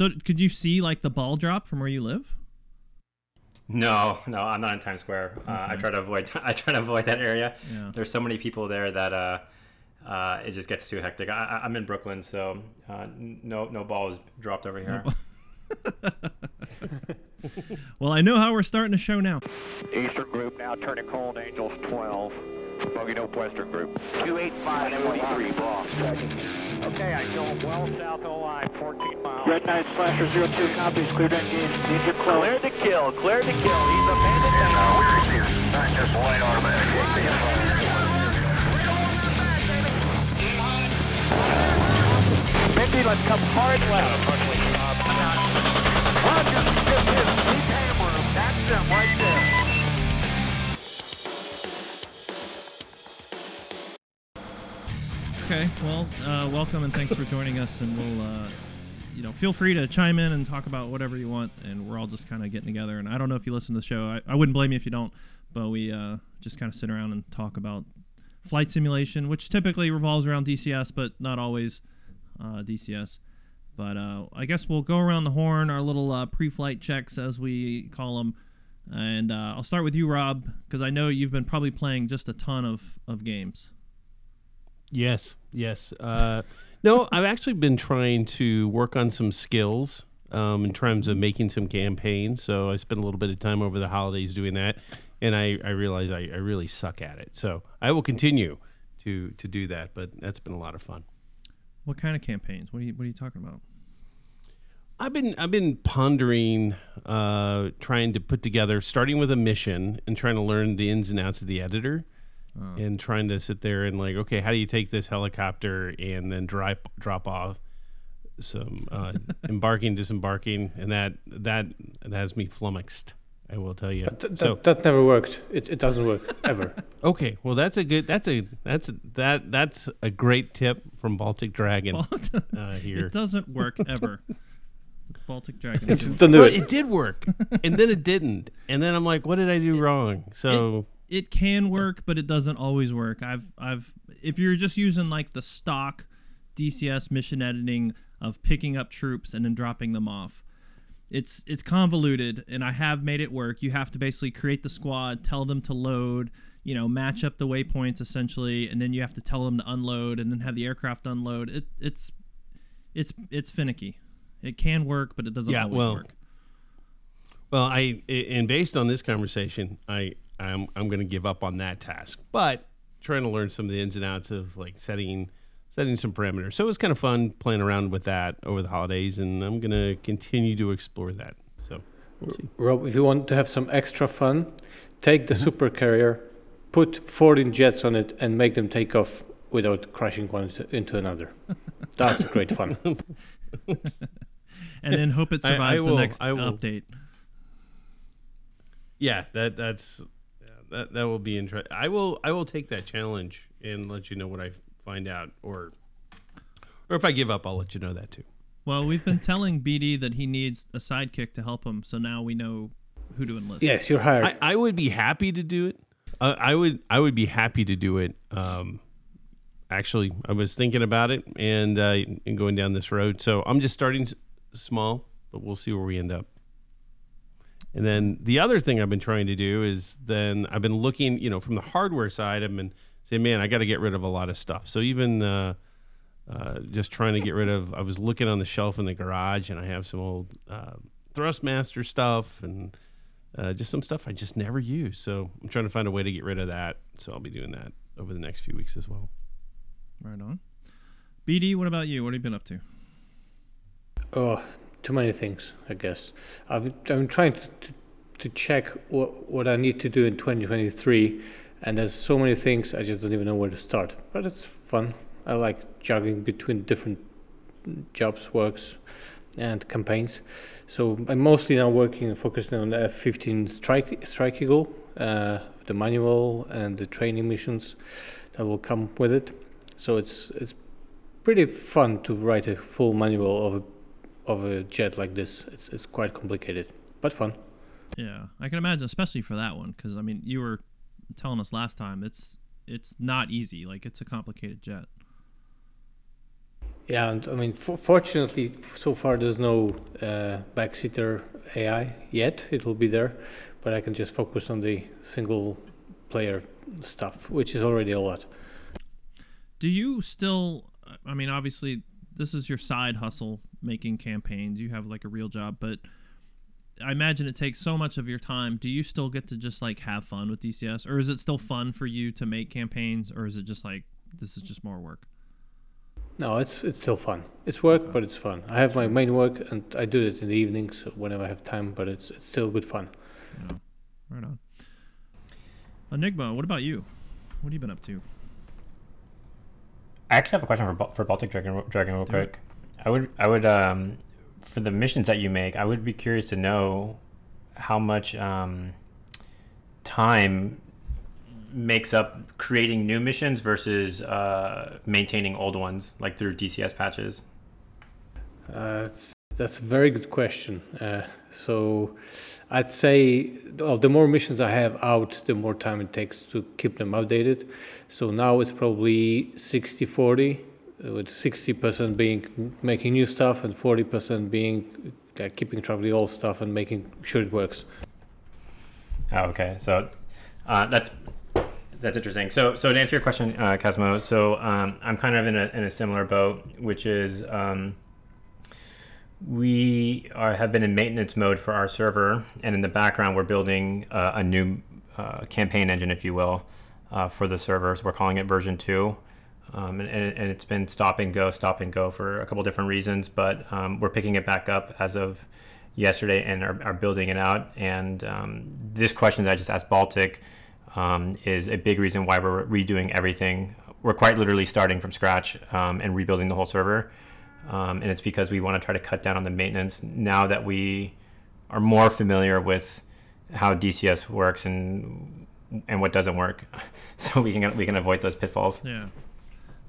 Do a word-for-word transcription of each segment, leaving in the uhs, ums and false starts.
So could you see like the ball drop from where you live? No, no, I'm not in Times Square. Okay. Uh, I try to avoid. I try to avoid that area. Yeah. There's so many people there that uh, uh, it just gets too hectic. I, I'm in Brooklyn, so uh, no, no ball is dropped over here. No. Well, I know how we're starting the show now. Eastern group now turning cold. Angels twelve. Bogey Dope Western group. two eight five and M O D three block. Okay, I go well south of line, fourteen miles. Red Knight Slasher zero two copies, cleared engage. Danger close. Clear the kill, clear the kill. He's a man in the hole. We're here. Not just light automatic. Maybe let's come hard left. Roger, get his deep hammer. That's him right there. Okay, well, uh, welcome and thanks for joining us, and we'll, uh, you know, feel free to chime in and talk about whatever you want, and we're all just kind of getting together, and I don't know if you listen to the show, I, I wouldn't blame you if you don't, but we uh, just kind of sit around and talk about flight simulation, which typically revolves around D C S, but not always uh, D C S, but uh, I guess we'll go around the horn, our little uh, pre-flight checks, as we call them, and uh, I'll start with you, Rob, because I know you've been probably playing just a ton of, of games. Yes, yes. Uh, no, I've actually been trying to work on some skills um, in terms of making some campaigns. So I spent a little bit of time over the holidays doing that, and I, I realized I, I really suck at it. So I will continue to to do that, but that's been a lot of fun. What kind of campaigns? What are you What are you talking about? I've been I've been pondering, uh, trying to put together, starting with a mission and trying to learn the ins and outs of the editor. Oh. And trying to sit there and like, okay, how do you take this helicopter and then drop drop off some uh, embarking, disembarking, and that that that has me flummoxed. I will tell you. Th- so that, that never worked. It it doesn't work ever. Okay, well that's a good that's a that's a, that that's a great tip from Baltic Dragon uh, here. It doesn't work ever. Baltic Dragon. It's the new. Well, it did work, and then it didn't, and then I'm like, what did I do it, wrong? So. It, It can work, but it doesn't always work. I've, I've. If you're just using like the stock D C S mission editing of picking up troops and then dropping them off, it's it's convoluted, and I have made it work. You have to basically create the squad, tell them to load, you know, match up the waypoints essentially, and then you have to tell them to unload, and then have the aircraft unload. It it's it's it's finicky. It can work, but it doesn't yeah, always well, work. Well, I and based on this conversation, I. I'm I'm going to give up on that task, but trying to learn some of the ins and outs of like setting setting some parameters. So it was kind of fun playing around with that over the holidays, and I'm going to continue to explore that. So we'll see. Rob, if you want to have some extra fun, take the mm-hmm. super carrier, put fourteen jets on it, and make them take off without crashing one into another. That's great fun. And then hope it survives I, I the will, next update. Yeah, that that's. That that will be interesting. I will I will take that challenge and let you know what I find out, or or if I give up, I'll let you know that too. Well, we've been telling B D that he needs a sidekick to help him, so now we know who to enlist. Yes, you're hired. I, I would be happy to do it. Uh, I would I would be happy to do it. Um, actually, I was thinking about it and uh, and going down this road. So I'm just starting s- small, but we'll see where we end up. And then the other thing I've been trying to do is then I've been looking, you know, from the hardware side, I've been saying, man, I got to get rid of a lot of stuff. So even uh, uh, just trying to get rid of, I was looking on the shelf in the garage, and I have some old uh, Thrustmaster stuff and uh, just some stuff I just never use. So I'm trying to find a way to get rid of that. So I'll be doing that over the next few weeks as well. Right on. B D, what about you? What have you been up to? Oh, too many things, I guess. I've, I'm trying to, to, to check what, what I need to do in twenty twenty-three, and there's so many things I just don't even know where to start. But it's fun. I like juggling between different jobs, works, and campaigns. So I'm mostly now working and focusing on the F fifteen Strike, Strike Eagle, uh, the manual and the training missions that will come with it. So it's it's pretty fun to write a full manual of a of a jet like this. It's it's quite complicated, but fun. Yeah, I can imagine, especially for that one, because I mean, you were telling us last time it's it's not easy. Like, it's a complicated jet. Yeah, and I mean, for, fortunately, so far there's no uh, backseater A I yet. It will be there, but I can just focus on the single player stuff, which is already a lot. Do you still, I mean, obviously this is your side hustle, making campaigns, you have like a real job, but I imagine it takes so much of your time. Do you still get to just like have fun with D C S, or is it still fun for you to make campaigns, or is it just like, this is just more work? No, it's it's still fun. It's work, okay. But it's fun. I have my main work and I do it in the evenings whenever I have time, but it's it's still good fun. Yeah. Right on. Enigma, what about you? What have you been up to? I actually have a question for for Baltic Dragon, Dragon real quick. I would I would um for the missions that you make, I would be curious to know how much um time makes up creating new missions versus uh maintaining old ones, like through D C S patches. Uh, that's a very good question. Uh, so I'd say, well, the more missions I have out, the more time it takes to keep them updated. So now it's probably sixty forty, with sixty percent being making new stuff and forty percent being uh, keeping track of the old stuff and making sure it works. Oh, okay. So uh, that's that's interesting. So so to answer your question, uh, Cosmo, so um, I'm kind of in a in a similar boat, which is um, we are, have been in maintenance mode for our server, and in the background we're building uh, a new uh, campaign engine, if you will, uh, for the server. So we're calling it version two. Um, and, and it's been stop and go, stop and go for a couple different reasons, but um, we're picking it back up as of yesterday and are, are building it out. And um, this question that I just asked Baltic um, is a big reason why we're redoing everything. We're quite literally starting from scratch um, and rebuilding the whole server. Um, and it's because we want to try to cut down on the maintenance now that we are more familiar with how D C S works and and what doesn't work, so we can we can avoid those pitfalls. Yeah.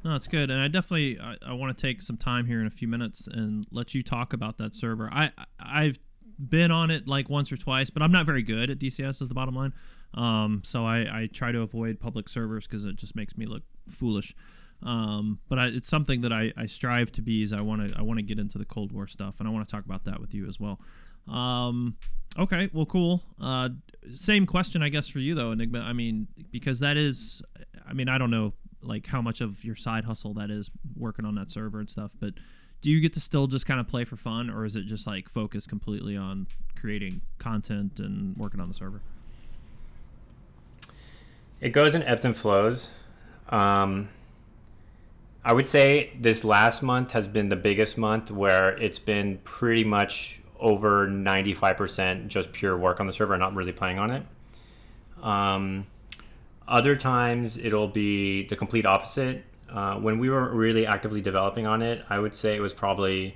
No, it's good. And I definitely I, I want to take some time here in a few minutes and let you talk about that server. I, I've been on it like once or twice, but I'm not very good at D C S is the bottom line. Um, so I, I try to avoid public servers because it just makes me look foolish. Um, but I, it's something that I, I strive to be is I want to I want to get into the Cold War stuff, and I want to talk about that with you as well. Um, okay, well, cool. Uh, same question, I guess, for you, though, Enigma. I mean, because that is, I mean, I don't know, like how much of your side hustle that is working on that server and stuff, but do you get to still just kind of play for fun, or is it just like focused completely on creating content and working on the server? It goes in ebbs and flows. Um, I would say this last month has been the biggest month where it's been pretty much over ninety-five percent just pure work on the server and not really playing on it. Um, Other times, it'll be the complete opposite. Uh, when we were really actively developing on it, I would say it was probably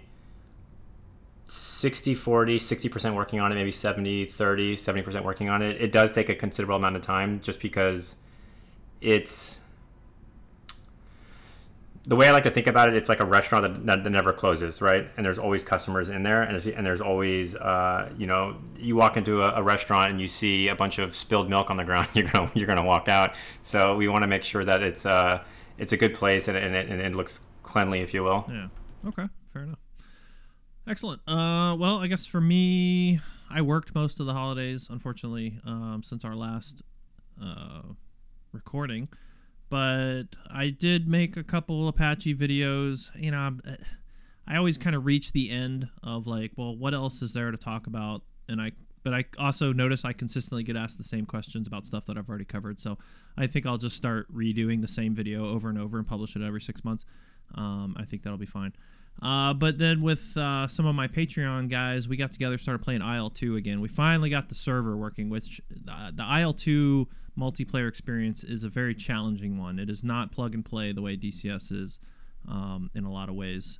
sixty forty, sixty percent working on it, maybe seventy thirty, seventy percent working on it. It does take a considerable amount of time just because it's... The way I like to think about it, it's like a restaurant that, that never closes, right? And there's always customers in there, and, and there's always, uh, you know, you walk into a, a restaurant and you see a bunch of spilled milk on the ground, you're gonna you're gonna walk out. So we want to make sure that it's uh it's a good place and and it, and it looks cleanly, if you will. Yeah. Okay. Fair enough. Excellent. Uh, well, I guess for me, I worked most of the holidays, unfortunately, um, since our last uh, recording. But I did make a couple Apache videos. You know, I always kind of reach the end of like, well, what else is there to talk about? And I, but I also notice I consistently get asked the same questions about stuff that I've already covered. So I think I'll just start redoing the same video over and over and publish it every six months. Um, I think that'll be fine. Uh, but then with uh, some of my Patreon guys, we got together, started playing I L two again. We finally got the server working, which uh, the I L two multiplayer experience is a very challenging one. It is not plug and play the way D C S is um, in a lot of ways.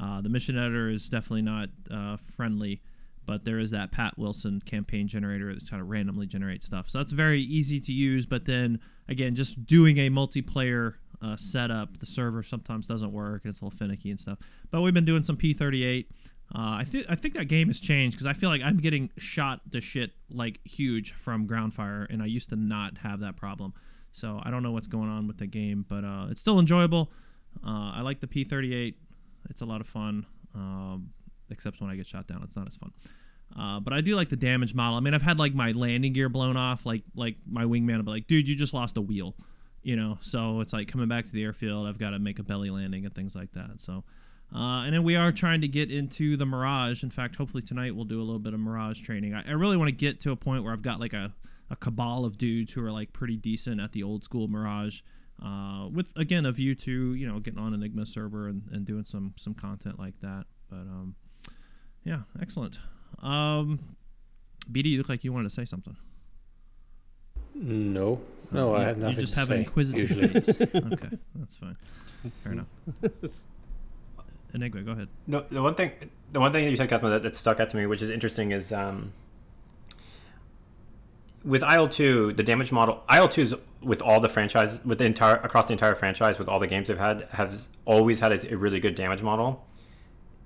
Uh, the mission editor is definitely not uh, friendly, but there is that Pat Wilson campaign generator that kind of randomly generates stuff. So that's very easy to use, but then, again, just doing a multiplayer uh, setup, the server sometimes doesn't work, and it's a little finicky and stuff. But we've been doing some P thirty-eight. Uh, I think I think that game has changed because I feel like I'm getting shot to shit like huge from ground fire, and I used to not have that problem. So I don't know what's going on with the game, but uh, it's still enjoyable. Uh, I like the P thirty-eight. It's a lot of fun, um, except when I get shot down. It's not as fun. Uh, but I do like the damage model. I mean, I've had, like, my landing gear blown off. Like, like my wingman will be like, dude, you just lost a wheel, you know? So it's like coming back to the airfield, I've got to make a belly landing and things like that. So, uh, and then we are trying to get into the Mirage. In fact, hopefully tonight we'll do a little bit of Mirage training. I, I really want to get to a point where I've got, like, a, a cabal of dudes who are, like, pretty decent at the old school Mirage. Uh, with, again, a view to, you know, getting on Enigma server and, and doing some, some content like that. But, um, yeah, excellent. Um, B D, you look like you wanted to say something. No. No, you, I have nothing to say. You just have an inquisitive face. Okay, that's fine. Fair enough. Enigma, go ahead. No, the one thing, the one thing that you said, Cosmo, that, that stuck out to me, which is interesting, is um, with I L two, the damage model, I L two's with all the franchise, with the entire across the entire franchise, with all the games they've had, has always had a, a really good damage model.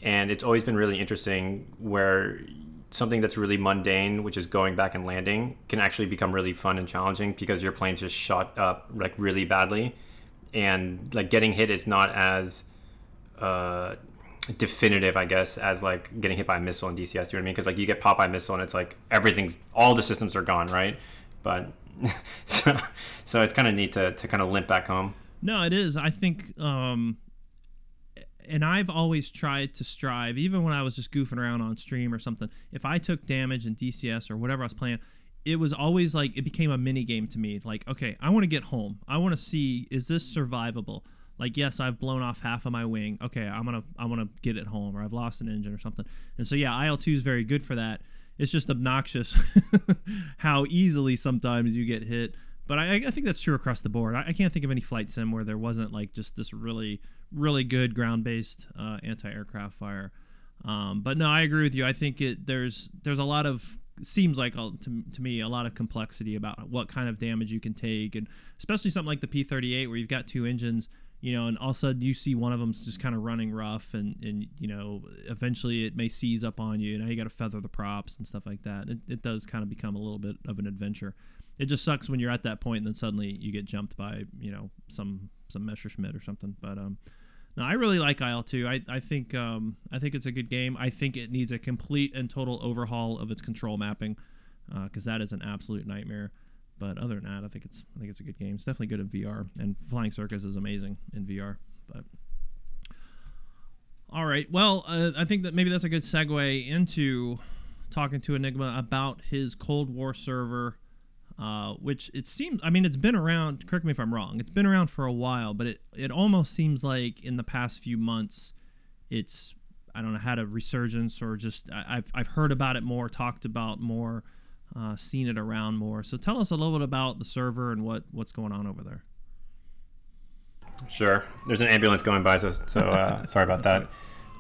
And it's always been really interesting where something that's really mundane, which is going back and landing, can actually become really fun and challenging because your plane's just shot up like really badly, and like getting hit is not as uh, definitive, I guess, as like getting hit by a missile in D C S. You know what I mean? Because like you get popped by a missile and it's like everything's, all the systems are gone, right? But so, so it's kind of neat to to kind of limp back home. No, it is. I think. Um... And I've always tried to strive, even when I was just goofing around on stream or something, if I took damage in D C S or whatever I was playing, it was always like, it became a mini game to me. Like, okay, I want to get home. I want to see, is this survivable? Like, yes, I've blown off half of my wing. Okay, I'm going to I'm gonna get it home, or I've lost an engine or something. And so, yeah, I L two is very good for that. It's just obnoxious how easily sometimes you get hit. But I, I think that's true across the board. I, I can't think of any flight sim where there wasn't like just this really, really good ground-based uh, anti-aircraft fire. Um, but no, I agree with you. I think it there's there's a lot of, seems like a, to, to me, a lot of complexity about what kind of damage you can take, and especially something like the P thirty-eight where you've got two engines, you know, and all of a sudden you see one of them's just kind of running rough, and, and you know, eventually it may seize up on you. Now you got to feather the props and stuff like that. It, it does kind of become a little bit of an adventure. It just sucks when you're at that point and then suddenly you get jumped by, you know, some some Messerschmitt or something. But um, no, I really like I L two. I I think um, I think it's a good game. I think it needs a complete and total overhaul of its control mapping, because uh, that is an absolute nightmare. But other than that, I think it's I think it's a good game. It's definitely good in V R, and Flying Circus is amazing in V R. But all right, well, uh, I think that maybe that's a good segue into talking to Enigma about his Cold War server. Uh, which it seems, I mean, it's been around, correct me if I'm wrong, it's been around for a while, but it, it almost seems like in the past few months, it's, I don't know, had a resurgence, or just, I, I've I've heard about it more, talked about more, uh, seen it around more. So tell us a little bit about the server and what, what's going on over there. Sure. There's an ambulance going by, so, so uh, sorry about that.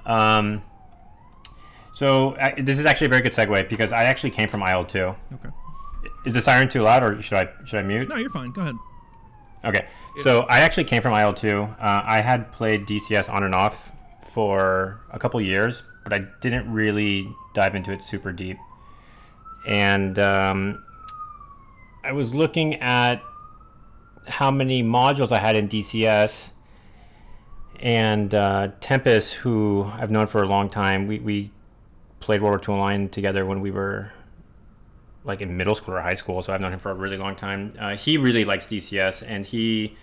Right. Um, so I, this is actually a very good segue, because I actually came from I L two. Okay. Is the siren too loud, or should I should I mute? No, you're fine. Go ahead. Okay. So I actually came from I L two. Uh, I had played D C S on and off for a couple years, but I didn't really dive into it super deep. And um, I was looking at how many modules I had in D C S, and uh, Tempest, who I've known for a long time, we, we played World War Two Online together when we were... like in middle school or high school, so I've known him for a really long time. Uh, he really likes D C S, and he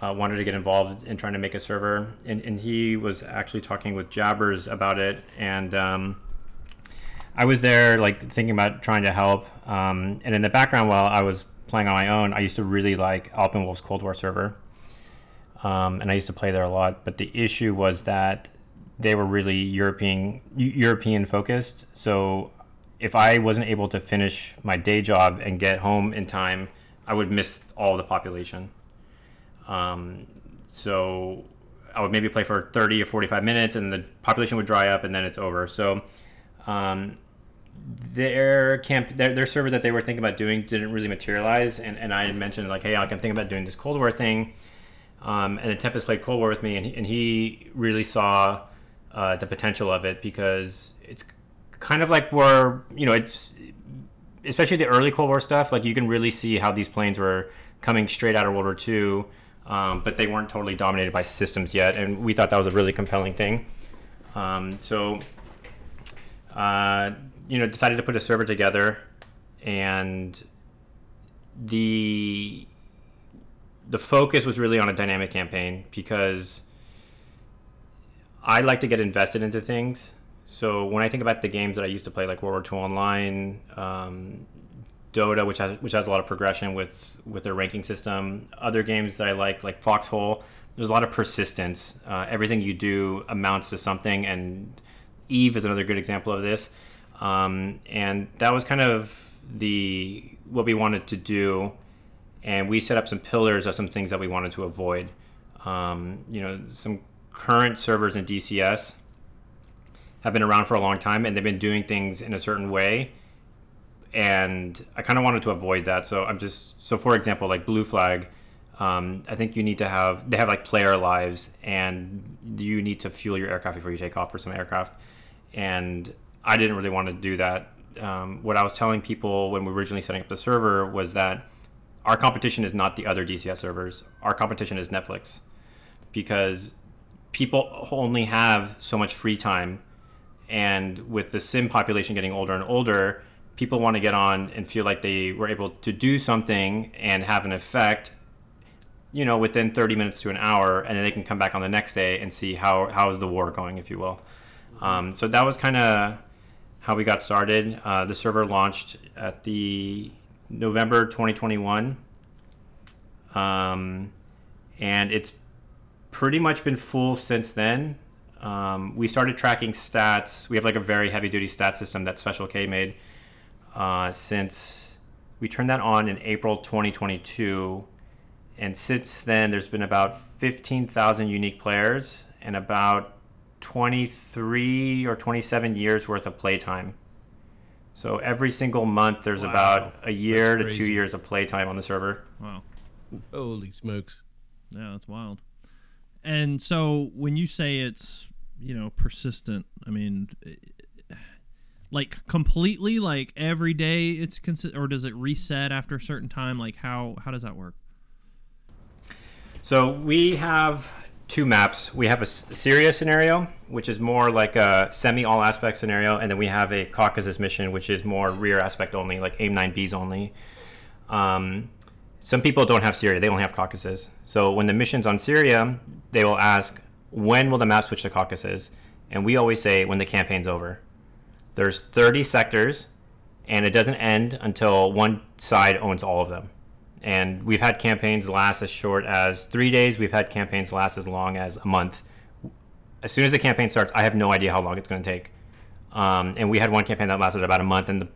uh, wanted to get involved in trying to make a server. And, and he was actually talking with Jabbers about it. And um, I was there, like thinking about trying to help. Um, and in the background, while I was playing on my own, I used to really like Alpenwolf's Cold War server. Um, and I used to play there a lot. But the issue was that they were really European, European focused. So if I wasn't able to finish my day job and get home in time, I would miss all the population. Um, so I would maybe play for thirty or forty-five minutes, and the population would dry up, and then it's over. So um, their camp, their, their server that they were thinking about doing didn't really materialize. And, and I had mentioned, like, hey, like, I'm thinking about doing this Cold War thing. Um, and then Tempest played Cold War with me, and he, and he really saw uh, the potential of it, because it's kind of like where, you know, it's, especially the early Cold War stuff, like you can really see how these planes were coming straight out of World War Two, um, but they weren't totally dominated by systems yet. And we thought that was a really compelling thing. Um, so, uh, you know, decided to put a server together, and the the focus was really on a dynamic campaign because I like to get invested into things. So when I think about the games that I used to play, like World War two Online, um, Dota, which has which has a lot of progression with, with their ranking system, other games that I like, like Foxhole, there's a lot of persistence. Uh, everything you do amounts to something, and Eve is another good example of this. Um, and that was kind of the what we wanted to do, and we set up some pillars of some things that we wanted to avoid. Um, you know, some current servers in D C S have been around for a long time, and they've been doing things in a certain way, and I kind of wanted to avoid that. So I'm just so for example, like Blue Flag, um, I think you need to have they have like player lives, and you need to fuel your aircraft before you take off for some aircraft, and I didn't really want to do that. Um, what I was telling people when we were originally setting up the server was that our competition is not the other D C S servers. Our competition is Netflix, because people only have so much free time. And with the sim population getting older and older, people want to get on and feel like they were able to do something and have an effect, you know, within thirty minutes to an hour, and then they can come back on the next day and see how, how is the war going, if you will. Um, so that was kind of how we got started. Uh, the server launched at the November twenty twenty-one, um, and it's pretty much been full since then. Um, we started tracking stats. We have like a very heavy-duty stat system that Special K made uh, since we turned that on in April twenty twenty-two. And since then, there's been about fifteen thousand unique players and about twenty-three or twenty-seven years worth of playtime. So every single month, there's wow. about a year to two years of playtime on the server. Wow. Holy smokes. Yeah, that's wild. And so when you say it's, you know, persistent, I mean, like completely, like every day it's consistent, or does it reset after a certain time? Like how, how does that work? So we have two maps. We have a Syria scenario, which is more like a semi all aspect scenario. And then we have a Caucasus mission, which is more rear aspect only, like A I M nine Bs only. Um, Some people don't have Syria, they only have Caucasus. So when the mission's on Syria, they will ask, when will the map switch to Caucasus? And we always say, when the campaign's over. There's thirty sectors, and it doesn't end until one side owns all of them. And we've had campaigns last as short as three days. We've had campaigns last as long as a month. As soon as the campaign starts, I have no idea how long it's gonna take. Um, and we had one campaign that lasted about a month, and the,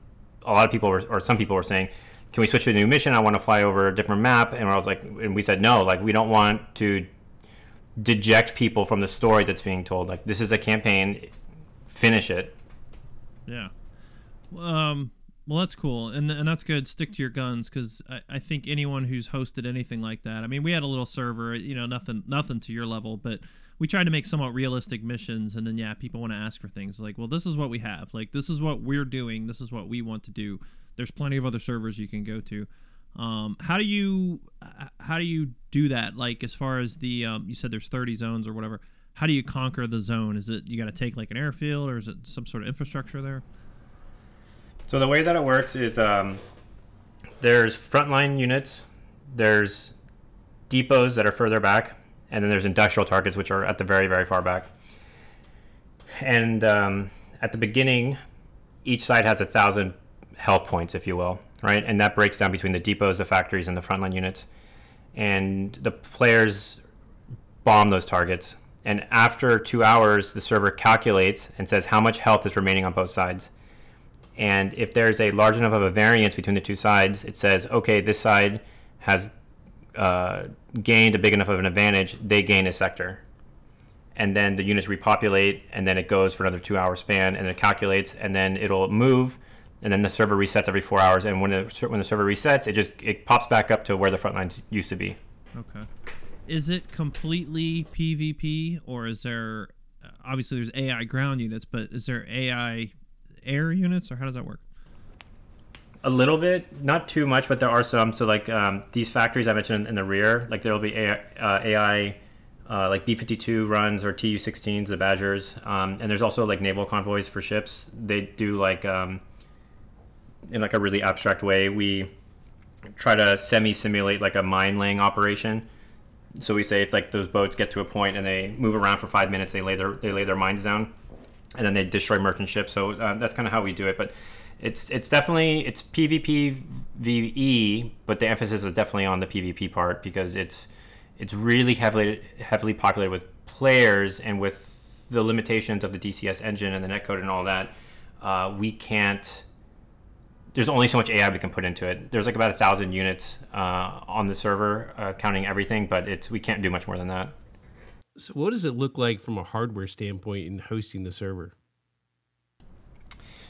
a lot of people, were, or some people were saying, can we switch to a new mission? I want to fly over a different map. And I was like, and we said, no, like we don't want to deject people from the story that's being told. Like this is a campaign, finish it. Yeah. Um, well, that's cool. And and that's good. Stick to your guns. Cause I, I think anyone who's hosted anything like that, I mean, we had a little server, you know, nothing, nothing to your level, but we tried to make somewhat realistic missions. And then, yeah, people want to ask for things like, well, this is what we have. Like, this is what we're doing. This is what we want to do. There's plenty of other servers you can go to. Um, how do you how do you do that? Like as far as the um, you said there's thirty zones or whatever. How do you conquer the zone? Is it you got to take like an airfield or is it some sort of infrastructure there? So the way that it works is um, there's frontline units, there's depots that are further back, and then there's industrial targets which are at the very very far back. And um, at the beginning, each side has a thousand health points, if you will, right? And that breaks down between the depots, the factories, and the frontline units. And the players bomb those targets. And after two hours, the server calculates and says how much health is remaining on both sides. And if there's a large enough of a variance between the two sides, it says, okay, this side has uh, gained a big enough of an advantage, they gain a sector. And then the units repopulate, and then it goes for another two-hour span, and it calculates, and then it'll move. And then the server resets every four hours. And when the, when the server resets, it just it pops back up to where the front lines used to be. Okay. Is it completely PvP, or is there, obviously there's A I ground units, but is there A I air units, or how does that work? A little bit, not too much, but there are some. So like um, these factories I mentioned in the rear, like there'll be A I, uh, A I uh, like B fifty-two runs or T U sixteens, the Badgers. Um, and there's also like naval convoys for ships. They do like, um, in like a really abstract way, we try to semi-simulate like a mine laying operation. So we say if like those boats get to a point and they move around for five minutes, they lay their they lay their mines down, and then they destroy merchant ships. So uh, that's kind of how we do it. But it's it's definitely it's P v P V E, but the emphasis is definitely on the P v P part because it's it's really heavily heavily populated with players, and with the limitations of the D C S engine and the netcode and all that, uh, we can't. There's only so much A I we can put into it. There's like about a thousand units uh, on the server, uh, counting everything, but it's we can't do much more than that. So what does it look like from a hardware standpoint in hosting the server?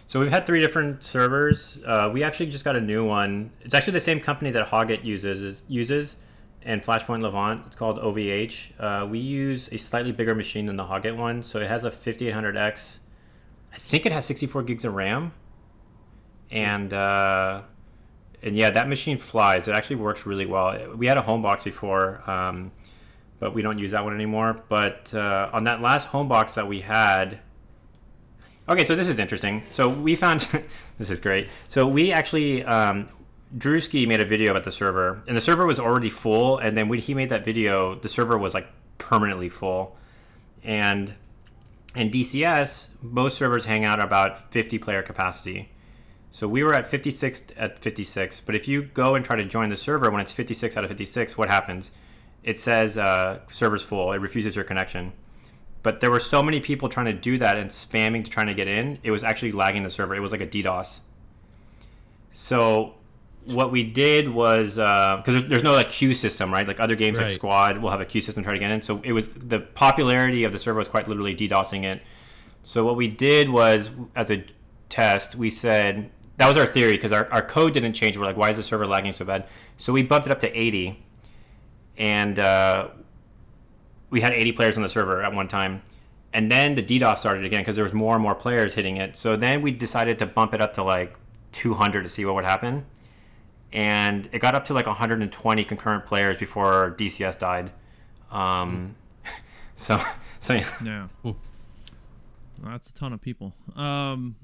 So we've had three different servers. Uh, we actually just got a new one. It's actually the same company that Hoggit uses is, uses, and Flashpoint Levant. It's called O V H. Uh, we use a slightly bigger machine than the Hoggit one. So it has a fifty-eight hundred X. I think it has sixty-four gigs of RAM. And uh, and yeah, that machine flies. It actually works really well. We had a home box before, um, but we don't use that one anymore. But uh, on that last home box that we had, okay, so this is interesting. So we found, this is great. So we actually, um, Drewski made a video about the server, and the server was already full. And then when he made that video, the server was like permanently full. And in D C S, most servers hang out about fifty player capacity. So we were at fifty-six at fifty-six, but if you go and try to join the server when it's fifty-six out of fifty-six, what happens? It says uh, server's full, it refuses your connection. But there were so many people trying to do that and spamming to trying to get in, it was actually lagging the server. It was like a DDoS. So what we did was, because uh, there's, there's no like queue system, right? Like other games right. Like Squad will have a queue system to try to get in. So it was the popularity of the server was quite literally DDoSing it. So what we did was, as a test, we said, that was our theory because our, our code didn't change. We're like, why is the server lagging so bad? So we bumped it up to eighty, and uh, we had eighty players on the server at one time. And then the DDoS started again because there was more and more players hitting it. So then we decided to bump it up to like two hundred to see what would happen. And it got up to like one hundred twenty concurrent players before D C S died. Um, mm. So, so yeah. Yeah. Well, that's a ton of people. Um,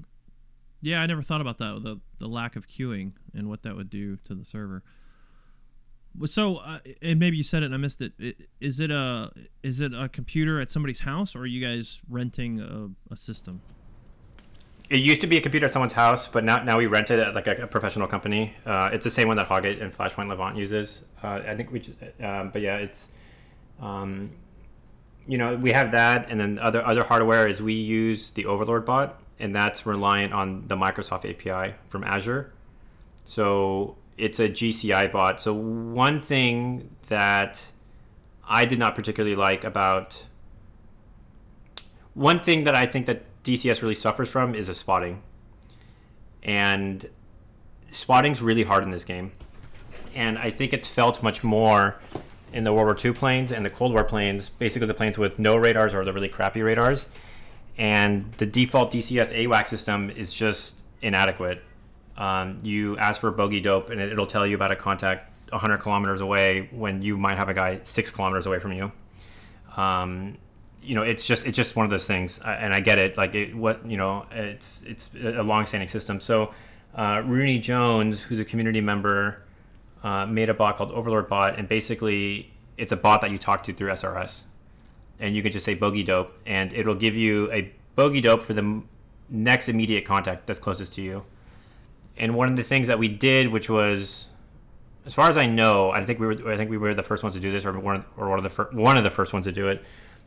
Yeah, I never thought about that, the the lack of queuing and what that would do to the server. So, uh, and maybe you said it and I missed it. Is it a is it a computer at somebody's house, or are you guys renting a, a system? It used to be a computer at someone's house, but now now we rent it at like a, a professional company. Uh, it's the same one that Hoggit and Flashpoint Levant uses. Uh, I think we, just, uh, but yeah, it's. Um, You know, we have that, and then other other hardware is we use the OverlordBot, and that's reliant on the Microsoft A P I from Azure. So it's a G C I bot. So one thing that I did not particularly like about... One thing that I think that D C S really suffers from is a spotting. And spotting's really hard in this game. And I think it's felt much more in the World War two planes and the Cold War planes, basically the planes with no radars or the really crappy radars. And the default D C S AWACS system is just inadequate. Um, you ask for bogey dope and it'll tell you about a contact one hundred kilometers away when you might have a guy six kilometers away from you. Um, you know, it's just it's just one of those things. And I get it, like it, what, you know, it's it's a long-standing system. So uh, Rooney Jones, who's a community member, Uh, made a bot called OverlordBot, and basically it's a bot that you talk to through S R S, and you can just say bogey dope, and it'll give you a bogey dope for the m- next immediate contact that's closest to you. And one of the things that we did, which was, as far as I know, I think we were, I think we were the first ones to do this, or one, of, or one of the fir- one of the first ones to do it,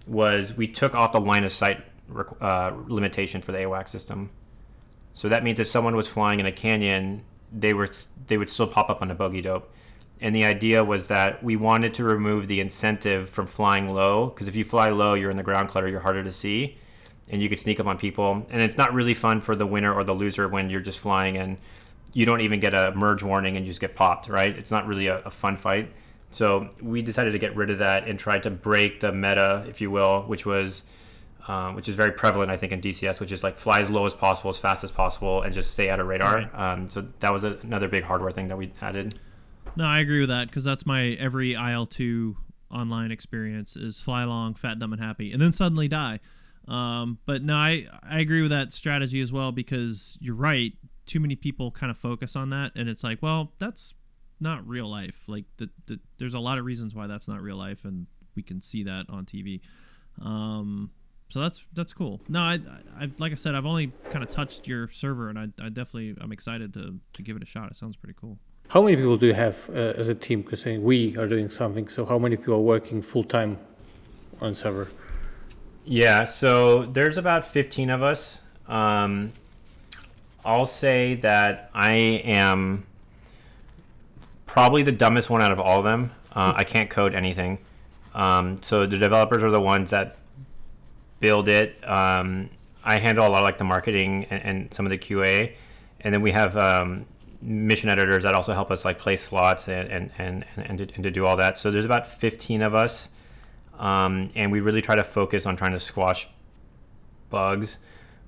was we took off the line of sight rec- uh, limitation for the AWACS system. So that means if someone was flying in a canyon, they were they would still pop up on a bogey dope. And the idea was that we wanted to remove the incentive from flying low, because if you fly low, you're in the ground clutter, you're harder to see, and you could sneak up on people. And it's not really fun for the winner or the loser when you're just flying and you don't even get a merge warning and you just get popped, right? It's not really a, a fun fight. So we decided to get rid of that and try to break the meta, if you will, which was Um, which is very prevalent, I think, in D C S, which is like fly as low as possible, as fast as possible, and just stay out of radar. Right. Um, so that was a, another big hardware thing that we added. No, I agree with that, because that's my every I L two online experience is fly long, fat, dumb, and happy, and then suddenly die. Um, but no, I, I agree with that strategy as well, because you're right. Too many people kind of focus on that, and it's like, well, that's not real life. Like the, the, there's a lot of reasons why that's not real life, and we can see that on T V. Um, so that's that's cool. No, I, I like I said, I've only kind of touched your server, and I, I definitely I'm excited to to give it a shot. It sounds pretty cool. How many people do you have uh, as a team? Because we are doing something. So how many people are working full time on server? Yeah, so there's about fifteen of us. Um, I'll say that I am probably the dumbest one out of all of them. Uh, I can't code anything. Um, so the developers are the ones that build it. Um, I handle a lot of like the marketing and, and some of the Q A, and then we have um, mission editors that also help us like place slots and and and and to, and to do all that. So there's about fifteen of us. Um, and we really try to focus on trying to squash bugs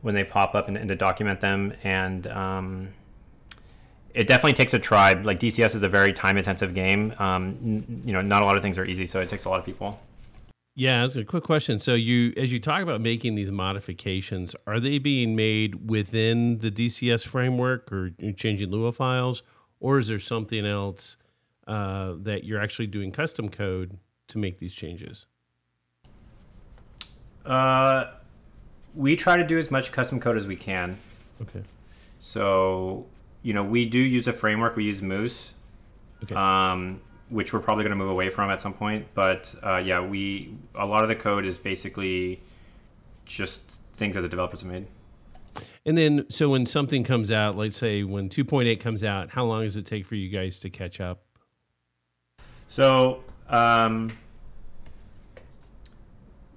when they pop up and, and to document them. And um, it definitely takes a tribe. Like D C S is a very time-intensive game. Um, n- you know, not a lot of things are easy, so it takes a lot of people. Yeah, that's a quick question. So you, as you talk about making these modifications, are they being made within the D C S framework or changing Lua files, or is there something else uh, that you're actually doing custom code to make these changes? Uh, we try to do as much custom code as we can. Okay. So, you know, we do use a framework. We use Moose, okay. um, which we're probably going to move away from at some point. But uh, yeah, we a lot of the code is basically just things that the developers have made. And then, so when something comes out, let's say when two point eight comes out, how long does it take for you guys to catch up? So, um,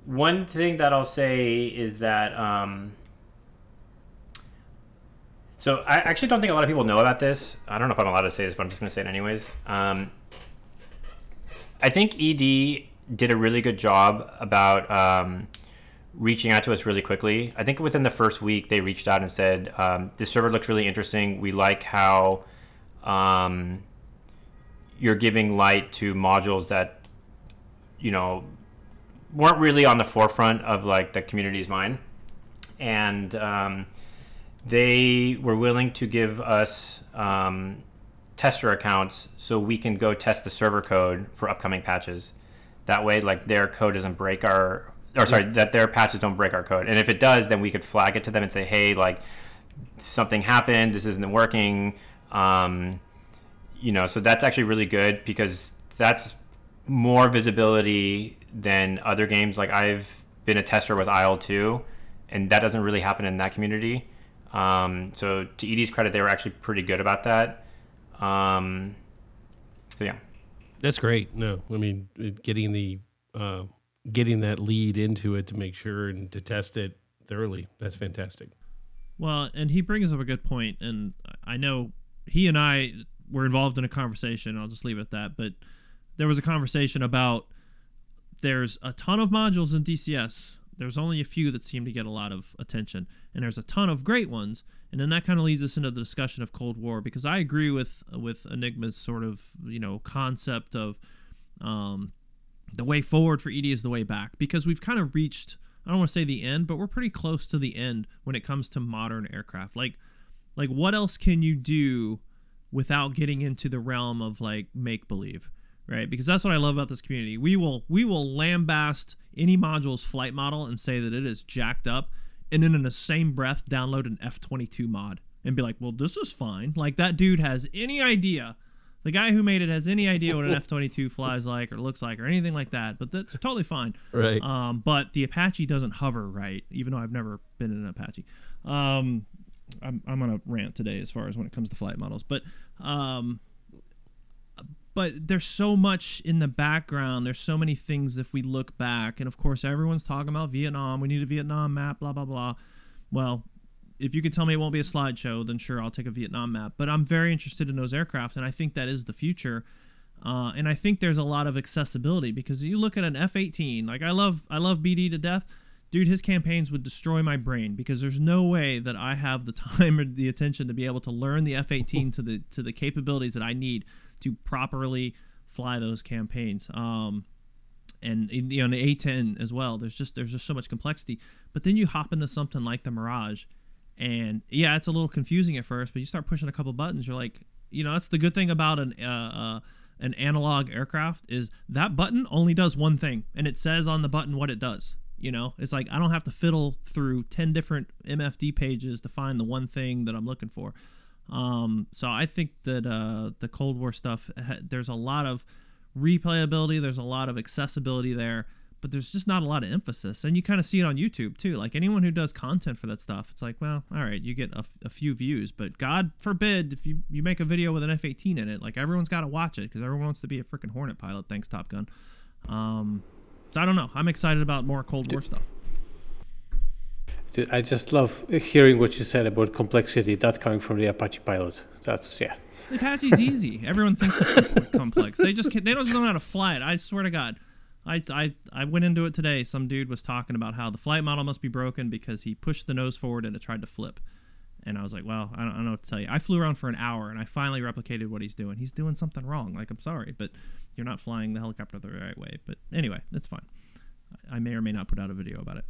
one thing that I'll say is that, um, so I actually don't think a lot of people know about this. I don't know if I'm allowed to say this, but I'm just going to say it anyways. Um, I think E D did a really good job about, um, reaching out to us really quickly. I think within the first week they reached out and said, um, this server looks really interesting. We like how, um, you're giving light to modules that, you know, weren't really on the forefront of like the community's mind. And um, they were willing to give us um, tester accounts so we can go test the server code for upcoming patches. That way, like their code doesn't break our, or sorry, that their patches don't break our code. And if it does, then we could flag it to them and say, hey, like something happened, this isn't working. Um, You know, so that's actually really good because that's more visibility than other games. Like I've been a tester with I L two, and that doesn't really happen in that community. Um, so to E D's credit, they were actually pretty good about that. Um, so yeah, that's great. No, I mean getting the uh, getting that lead into it to make sure and to test it thoroughly. That's fantastic. Well, and he brings up a good point, and I know he and I. We're involved in a conversation. I'll just leave it at that. But there was a conversation about there's a ton of modules in D C S. There's only a few that seem to get a lot of attention. And there's a ton of great ones. And then that kind of leads us into the discussion of Cold War, because I agree with with Enigma's sort of, you know, concept of um, the way forward for E D is the way back, because we've kind of reached, I don't want to say the end, but we're pretty close to the end when it comes to modern aircraft. Like, like what else can you do without getting into the realm of like make believe, right? Because that's what I love about this community. We will we will lambast any module's flight model and say that it is jacked up, and then in the same breath download an F twenty-two mod and be like, well, this is fine. Like that dude has any idea. The guy who made it has any idea what an F twenty-two flies like or looks like or anything like that, but that's totally fine. Right. Um, but the Apache doesn't hover right, even though I've never been in an Apache. Um, I'm I'm on a rant today as far as when it comes to flight models, but um, but there's so much in the background. There's so many things if we look back, and of course everyone's talking about Vietnam. We need a Vietnam map, blah blah blah. Well, if you could tell me it won't be a slideshow, then sure, I'll take a Vietnam map. But I'm very interested in those aircraft, and I think that is the future. Uh, and I think there's a lot of accessibility because you look at an F eighteen. Like I love I love B D to death. Dude, his campaigns would destroy my brain because there's no way that I have the time or the attention to be able to learn the F eighteen to the to the capabilities that I need to properly fly those campaigns. Um, and you know, on the A ten as well, there's just there's just so much complexity. But then you hop into something like the Mirage, and yeah, it's a little confusing at first, but you start pushing a couple buttons, you're like, you know, that's the good thing about an uh, uh, an analog aircraft is that button only does one thing, and it says on the button what it does. You know, it's like I don't have to fiddle through ten different M F D pages to find the one thing that I'm looking for. Um, so I think that uh, the Cold War stuff, there's a lot of replayability, there's a lot of accessibility there, but there's just not a lot of emphasis. And you kind of see it on YouTube too. Like anyone who does content for that stuff, it's like, well, all right, you get a, a few views, but God forbid if you, you make a video with an F eighteen in it, like everyone's got to watch it because everyone wants to be a freaking Hornet pilot. Thanks, Top Gun. Um, so I don't know. I'm excited about more Cold War stuff. I just love hearing what you said about complexity. That coming from the Apache pilot. That's yeah. Apache's easy. Everyone thinks it's complex. They just can't, they don't know how to fly it. I swear to God, I I I went into it today. Some dude was talking about how the flight model must be broken because he pushed the nose forward and it tried to flip. And I was like, well, I don't, I don't know what to tell you. I flew around for an hour and I finally replicated what he's doing. He's doing something wrong. Like I'm sorry, but you're not flying the helicopter the right way. But anyway, that's fine. I may or may not put out a video about it.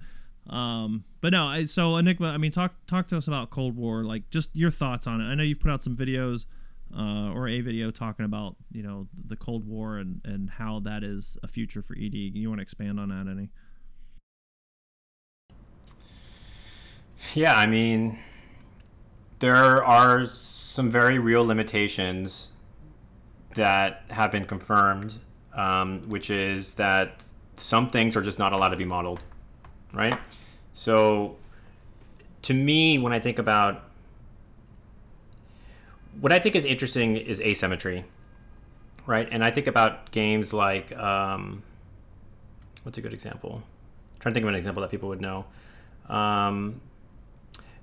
Um, but no, I, so Enigma, I mean, talk, talk to us about Cold War, like just your thoughts on it. I know you've put out some videos, uh, or a video talking about, you know, the Cold War and, and how that is a future for E D. You want to expand on that any? Yeah. I mean, there are some very real limitations that have been confirmed, um, which is that some things are just not allowed to be modeled. Right? So to me, when I think about what I think is interesting is asymmetry, right? And I think about games like, um, what's a good example? I'm trying to think of an example that people would know. Um,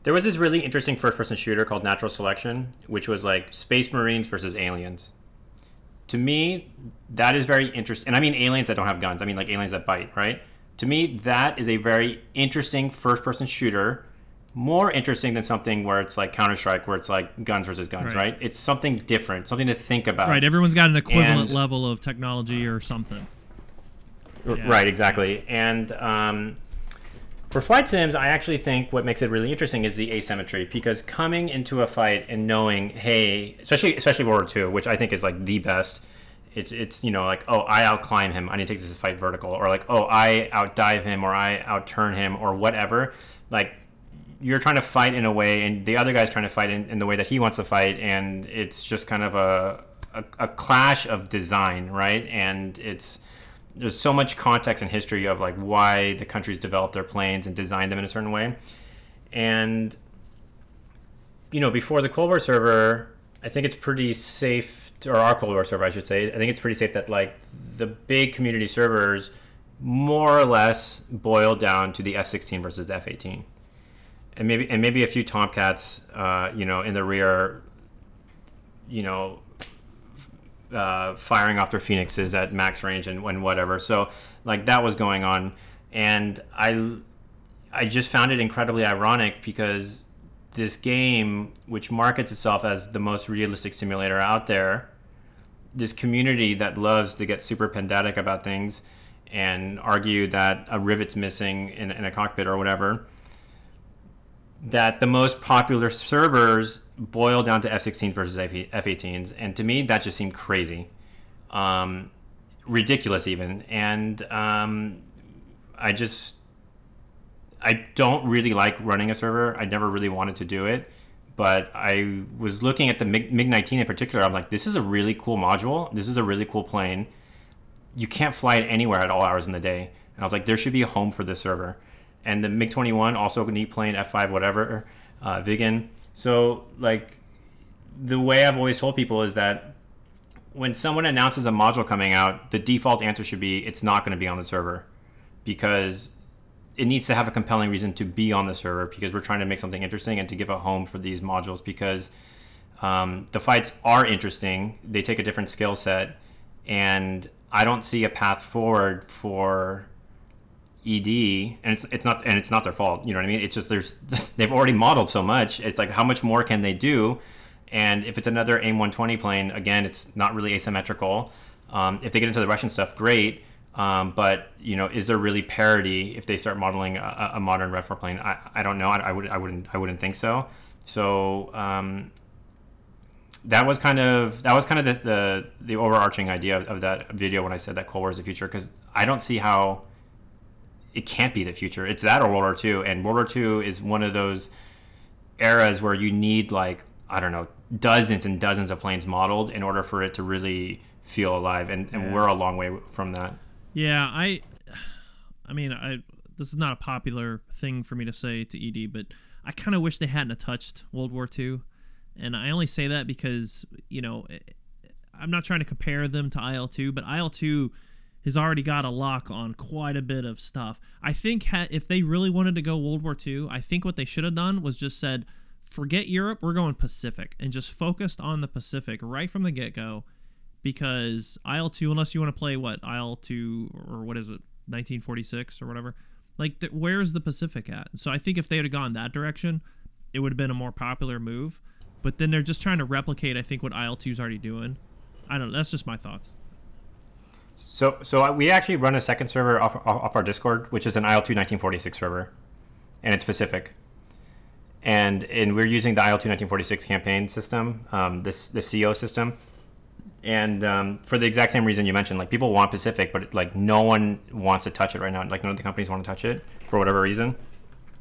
there was this really interesting first-person shooter called Natural Selection, which was like Space Marines versus aliens. To me, that is very interesting. And I mean aliens that don't have guns. I mean like aliens that bite, right? To me, that is a very interesting first-person shooter, more interesting than something where it's like Counter-Strike, where it's like guns versus guns, right? right? It's something different, something to think about. Right, everyone's got an equivalent and, level of technology or something. R- yeah. Right, exactly. And um, for flight sims, I actually think what makes it really interesting is the asymmetry, because coming into a fight and knowing, hey, especially especially World War Two, which I think is like the best, It's, it's you know, like, oh, I outclimb him. I need to take this fight vertical. Or like, oh, I outdive him or I outturn him or whatever. Like, you're trying to fight in a way and the other guy's trying to fight in, in the way that he wants to fight. And it's just kind of a, a a clash of design, right? And it's there's so much context and history of, like, why the countries developed their planes and designed them in a certain way. And, you know, before the Cold War server... I think it's pretty safe, to, or our Cold War server, I should say. I think it's pretty safe that like the big community servers more or less boil down to the F sixteen versus the F eighteen, and maybe and maybe a few Tomcats, uh, you know, in the rear, you know, uh, firing off their Phoenixes at max range and, and whatever. So like that was going on, and I I just found it incredibly ironic because. This game, which markets itself as the most realistic simulator out there, this community that loves to get super pedantic about things and argue that a rivet's missing in, in a cockpit or whatever, that the most popular servers boil down to F sixteens versus F eighteens. And to me, that just seemed crazy, um, ridiculous even. And um, I just... I don't really like running a server. I never really wanted to do it, but I was looking at the MiG nineteen in particular. I'm like, this is a really cool module. This is a really cool plane. You can't fly it anywhere at all hours in the day. And I was like, there should be a home for this server. And the MiG twenty-one, also a neat plane, F five, whatever, uh, Vigan. So like the way I've always told people is that when someone announces a module coming out, the default answer should be, it's not going to be on the server because it needs to have a compelling reason to be on the server because we're trying to make something interesting and to give a home for these modules because um, the fights are interesting. They take a different skill set. And I don't see a path forward for E D. And it's it's not and it's not their fault. You know what I mean? It's just there's they've already modeled so much. It's like how much more can they do? And if it's another AIM one twenty plane, again, it's not really asymmetrical. Um, if they get into the Russian stuff, great. Um, but, you know, is there really parity if they start modeling a, a modern Red four plane? I, I don't know. I, I, would, I, wouldn't, I wouldn't think so. So um, that was kind of that was kind of the, the, the overarching idea of, of that video when I said that Cold War is the future, because I don't see how it can't be the future. It's that or World War Two. And World War Two is one of those eras where you need, like, I don't know, dozens and dozens of planes modeled in order for it to really feel alive. And, and yeah. we're a long way from that. Yeah, I, I mean, I this is not a popular thing for me to say to E D, but I kind of wish they hadn't touched World War Two, and I only say that because, you know, I'm not trying to compare them to I L two, but I L two has already got a lock on quite a bit of stuff. I think ha- if they really wanted to go World War Two, I think what they should have done was just said, forget Europe, we're going Pacific, and just focused on the Pacific right from the get-go. Because I L two, unless you want to play, what, I L two or what is it, nineteen forty-six or whatever, like, the, where's the Pacific at? So I think if they had gone that direction, it would have been a more popular move. But then they're just trying to replicate, I think, what I L two's already doing. I don't know. That's just my thoughts. So so I, we actually run a second server off, off our Discord, which is an I L two nineteen forty-six server, and it's Pacific. And and we're using the I L two nineteen forty-six campaign system, um, this the C O system. And um, for the exact same reason you mentioned, like, people want Pacific, but, like, no one wants to touch it right now. Like, none of the companies want to touch it for whatever reason.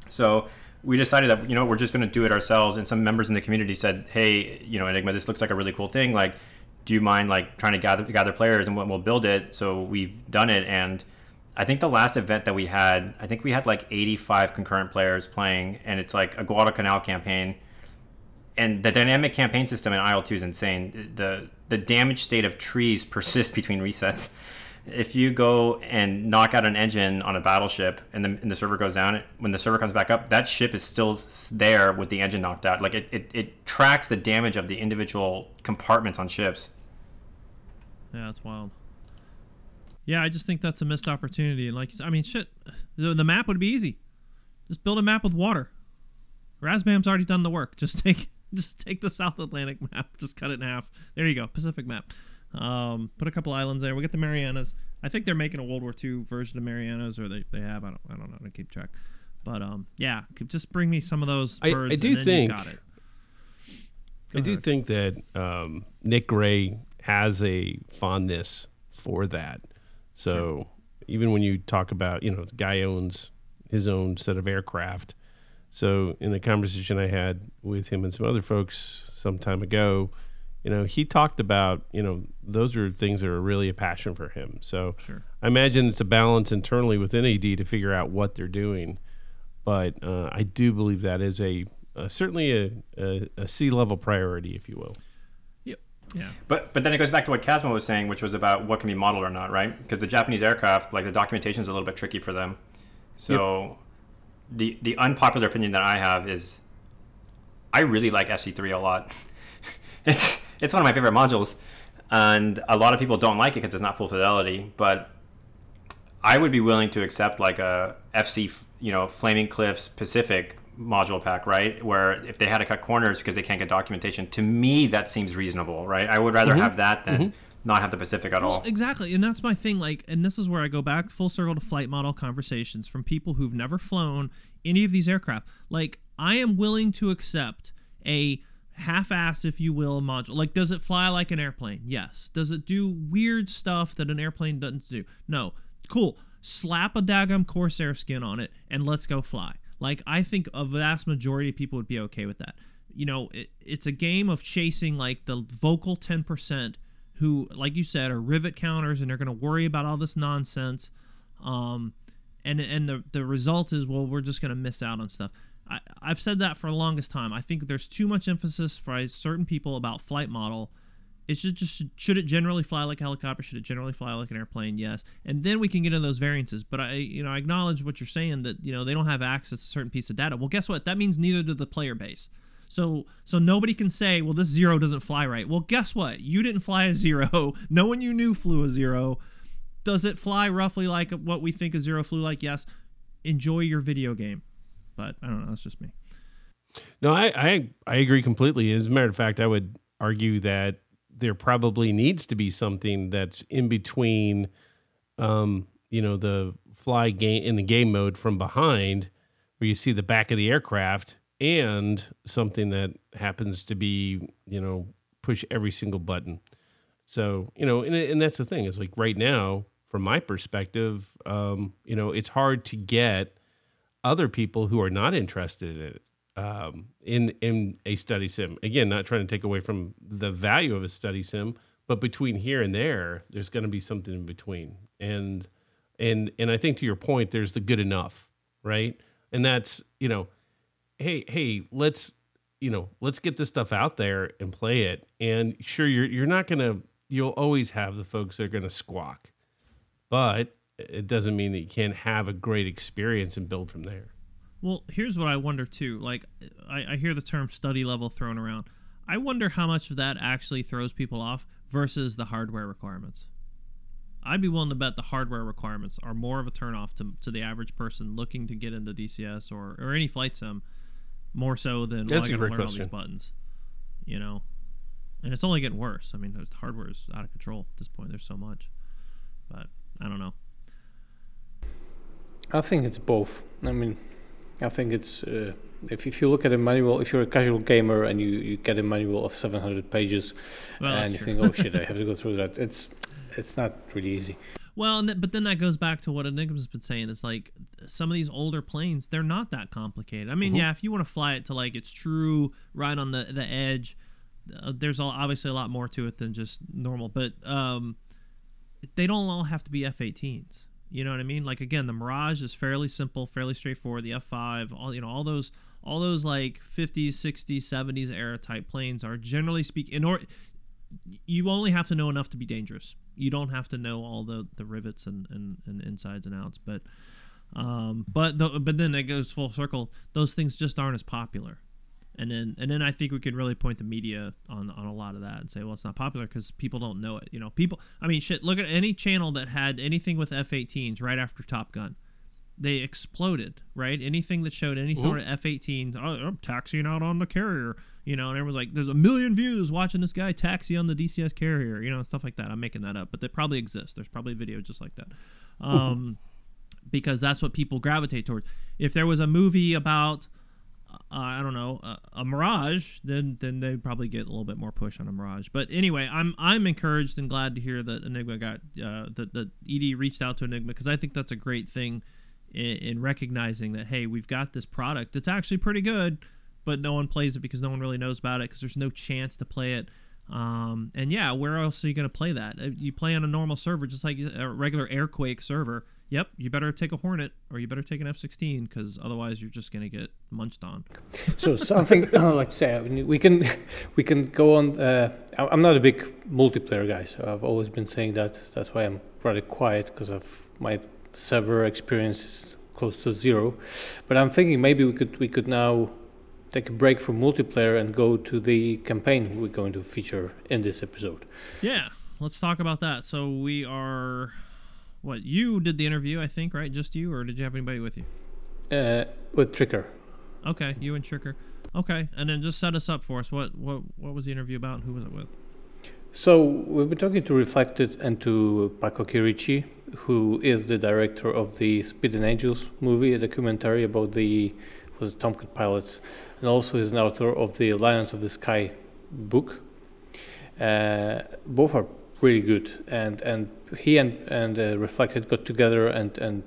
So we decided that, you know, we're just going to do it ourselves. And some members in the community said, hey, you know, Enigma, this looks like a really cool thing. Like, do you mind, like, trying to gather gather players and we'll build it? So we've done it. And I think the last event that we had, I think we had, like, eighty-five concurrent players playing. And it's, like, a Guadalcanal campaign. And the dynamic campaign system in I L two is insane. The the damage state of trees persists between resets. If you go and knock out an engine on a battleship and the, and the server goes down, when the server comes back up, that ship is still there with the engine knocked out. Like, it, it, it tracks the damage of the individual compartments on ships. Yeah, that's wild. Yeah, I just think that's a missed opportunity. And, like, I mean, shit, the, the map would be easy. Just build a map with water. Razbam's already done the work. Just take... Just take the South Atlantic map. Just cut it in half. There you go. Pacific map. Um, put a couple islands there. We get the Marianas. I think they're making a World War Two version of Marianas, or they, they have. I don't I don't know. I don't keep track. But um, yeah, just bring me some of those birds. I, I do and then think. You got it. Go I ahead. do think that um, Nick Gray has a fondness for that. So sure. Even when you talk about, you know, the guy owns his own set of aircraft. So in the conversation I had with him and some other folks some time ago, you know, he talked about, you know, those are things that are really a passion for him. So sure. I imagine it's a balance internally within E D to figure out what they're doing. But uh, I do believe that is a, a certainly a, a, a C-level priority, if you will. Yep. Yeah. But but then it goes back to what Casmo was saying, which was about what can be modeled or not, right? Because the Japanese aircraft, like, the documentation is a little bit tricky for them. So... Yep. The the unpopular opinion that I have is I really like F C three a lot. it's it's one of my favorite modules, and a lot of people don't like it because it's not full fidelity, but I would be willing to accept, like, a F C, you know, Flaming Cliffs Pacific module pack, right? Where if they had to cut corners because they can't get documentation, to me that seems reasonable, right? I would rather mm-hmm. have that than mm-hmm. not have the Pacific at well, all. Exactly, and that's my thing. Like, and this is where I go back full circle to flight model conversations from people who've never flown any of these aircraft. Like, I am willing to accept a half-assed, if you will, module. Like, does it fly like an airplane? Yes. Does it do weird stuff that an airplane doesn't do? No. Cool. Slap a daggum Corsair skin on it and let's go fly. Like, I think a vast majority of people would be okay with that. You know, it, it's a game of chasing, like, the vocal ten percent who, like you said, are rivet counters, and they're going to worry about all this nonsense. Um, and and the, the result is, well, we're just going to miss out on stuff. I, I've said that for the longest time. I think there's too much emphasis for certain people about flight model. It should just, should it generally fly like a helicopter? Should it generally fly like an airplane? Yes. And then we can get into those variances. But I, you know, I acknowledge what you're saying, that, you know, they don't have access to a certain piece of data. Well, guess what? That means neither do the player base. So so nobody can say, well, this zero doesn't fly right. Well, guess what? You didn't fly a zero. No one you knew flew a zero. Does it fly roughly like what we think a zero flew like? Yes. Enjoy your video game. But I don't know. That's just me. No, I, I, I agree completely. As a matter of fact, I would argue that there probably needs to be something that's in between um, you know, the fly game in the game mode from behind, where you see the back of the aircraft, and something that happens to be, you know, push every single button. So, you know, and, and that's the thing. It's like right now, from my perspective, um, you know, it's hard to get other people who are not interested in it, um, in, in a study sim. Again, not trying to take away from the value of a study sim, but between here and there, there's going to be something in between. And, and, and I think to your point, there's the good enough, right? And that's, you know, hey, hey, let's, you know, let's get this stuff out there and play it. And sure, you're, you're not going to, you'll always have the folks that are going to squawk, but it doesn't mean that you can't have a great experience and build from there. Well, here's what I wonder too. Like I, I hear the term study level thrown around. I wonder how much of that actually throws people off versus the hardware requirements. I'd be willing to bet the hardware requirements are more of a turnoff to, to the average person looking to get into D C S or, or any flight sim, more so than well, I gotta learn all these buttons, you know? And it's only getting worse. I mean, the hardware is out of control at this point. There's so much, but I don't know. I think it's both. I mean, I think it's, uh, if, if you look at a manual, if you're a casual gamer and you, you get a manual of seven hundred pages well, and you true. think, oh shit, I have to go through that. It's, it's not really easy. Well, but then that goes back to what Enigma's been saying. It's like some of these older planes, they're not that complicated. I mean, mm-hmm. yeah, if you want to fly it to like it's true right on the, the edge, uh, there's all, obviously a lot more to it than just normal. But um, they don't all have to be F eighteens. You know what I mean? Like again, the Mirage is fairly simple, fairly straightforward. The F five, all you know, all those, all those like fifties, sixties, seventies era type planes are generally speaking. In or you only have to know enough to be dangerous. You don't have to know all the, the rivets and, and, and insides and outs, but um, but the, but then it goes full circle. Those things just aren't as popular, and then and then I think we could really point the media on on a lot of that and say, well, it's not popular because people don't know it. You know, people. I mean, shit. Look at any channel that had anything with F eighteens right after Top Gun. They exploded, right? Anything that showed any sort of F eighteens, oh, I'm taxiing out on the carrier, you know, and everyone's like, there's a million views watching this guy taxi on the D C S carrier, you know, stuff like that. I'm making that up, but they probably exist. There's probably a video just like that. Um, because that's what people gravitate towards. If there was a movie about, uh, I don't know, a, a Mirage, then then they'd probably get a little bit more push on a Mirage. But anyway, I'm I'm encouraged and glad to hear that Enigma got, uh, that, that E D reached out to Enigma, because I think that's a great thing. In recognizing that, hey, we've got this product that's actually pretty good, but no one plays it because no one really knows about it because there's no chance to play it. Um, and yeah, where else are you going to play that? You play on a normal server, just like a regular Airquake server. Yep, you better take a Hornet or you better take an F sixteen because otherwise you're just going to get munched on. So something I like to say, I mean, we can we can go on. Uh, I'm not a big multiplayer guy, so I've always been saying that. That's why I'm rather quiet, because I've my server experience is close to zero, but I'm thinking maybe we could we could now take a break from multiplayer and go to the campaign we're going to feature in this episode. Yeah, let's talk about that. So we are, what, you did the interview, I think, right? Just you, or did you have anybody with you? Uh, with Tricker. Okay, you and Tricker. Okay, and then just set us up for us. What what what was the interview about? And who was it with? So we've been talking to Reflected and to Paco Chierici, who is the director of the Speed and Angels movie, a documentary about the was Tomcat pilots, and also is an author of the Lions of the Sky book. Uh, both are really good, and, and he and, and uh, Reflected got together and, and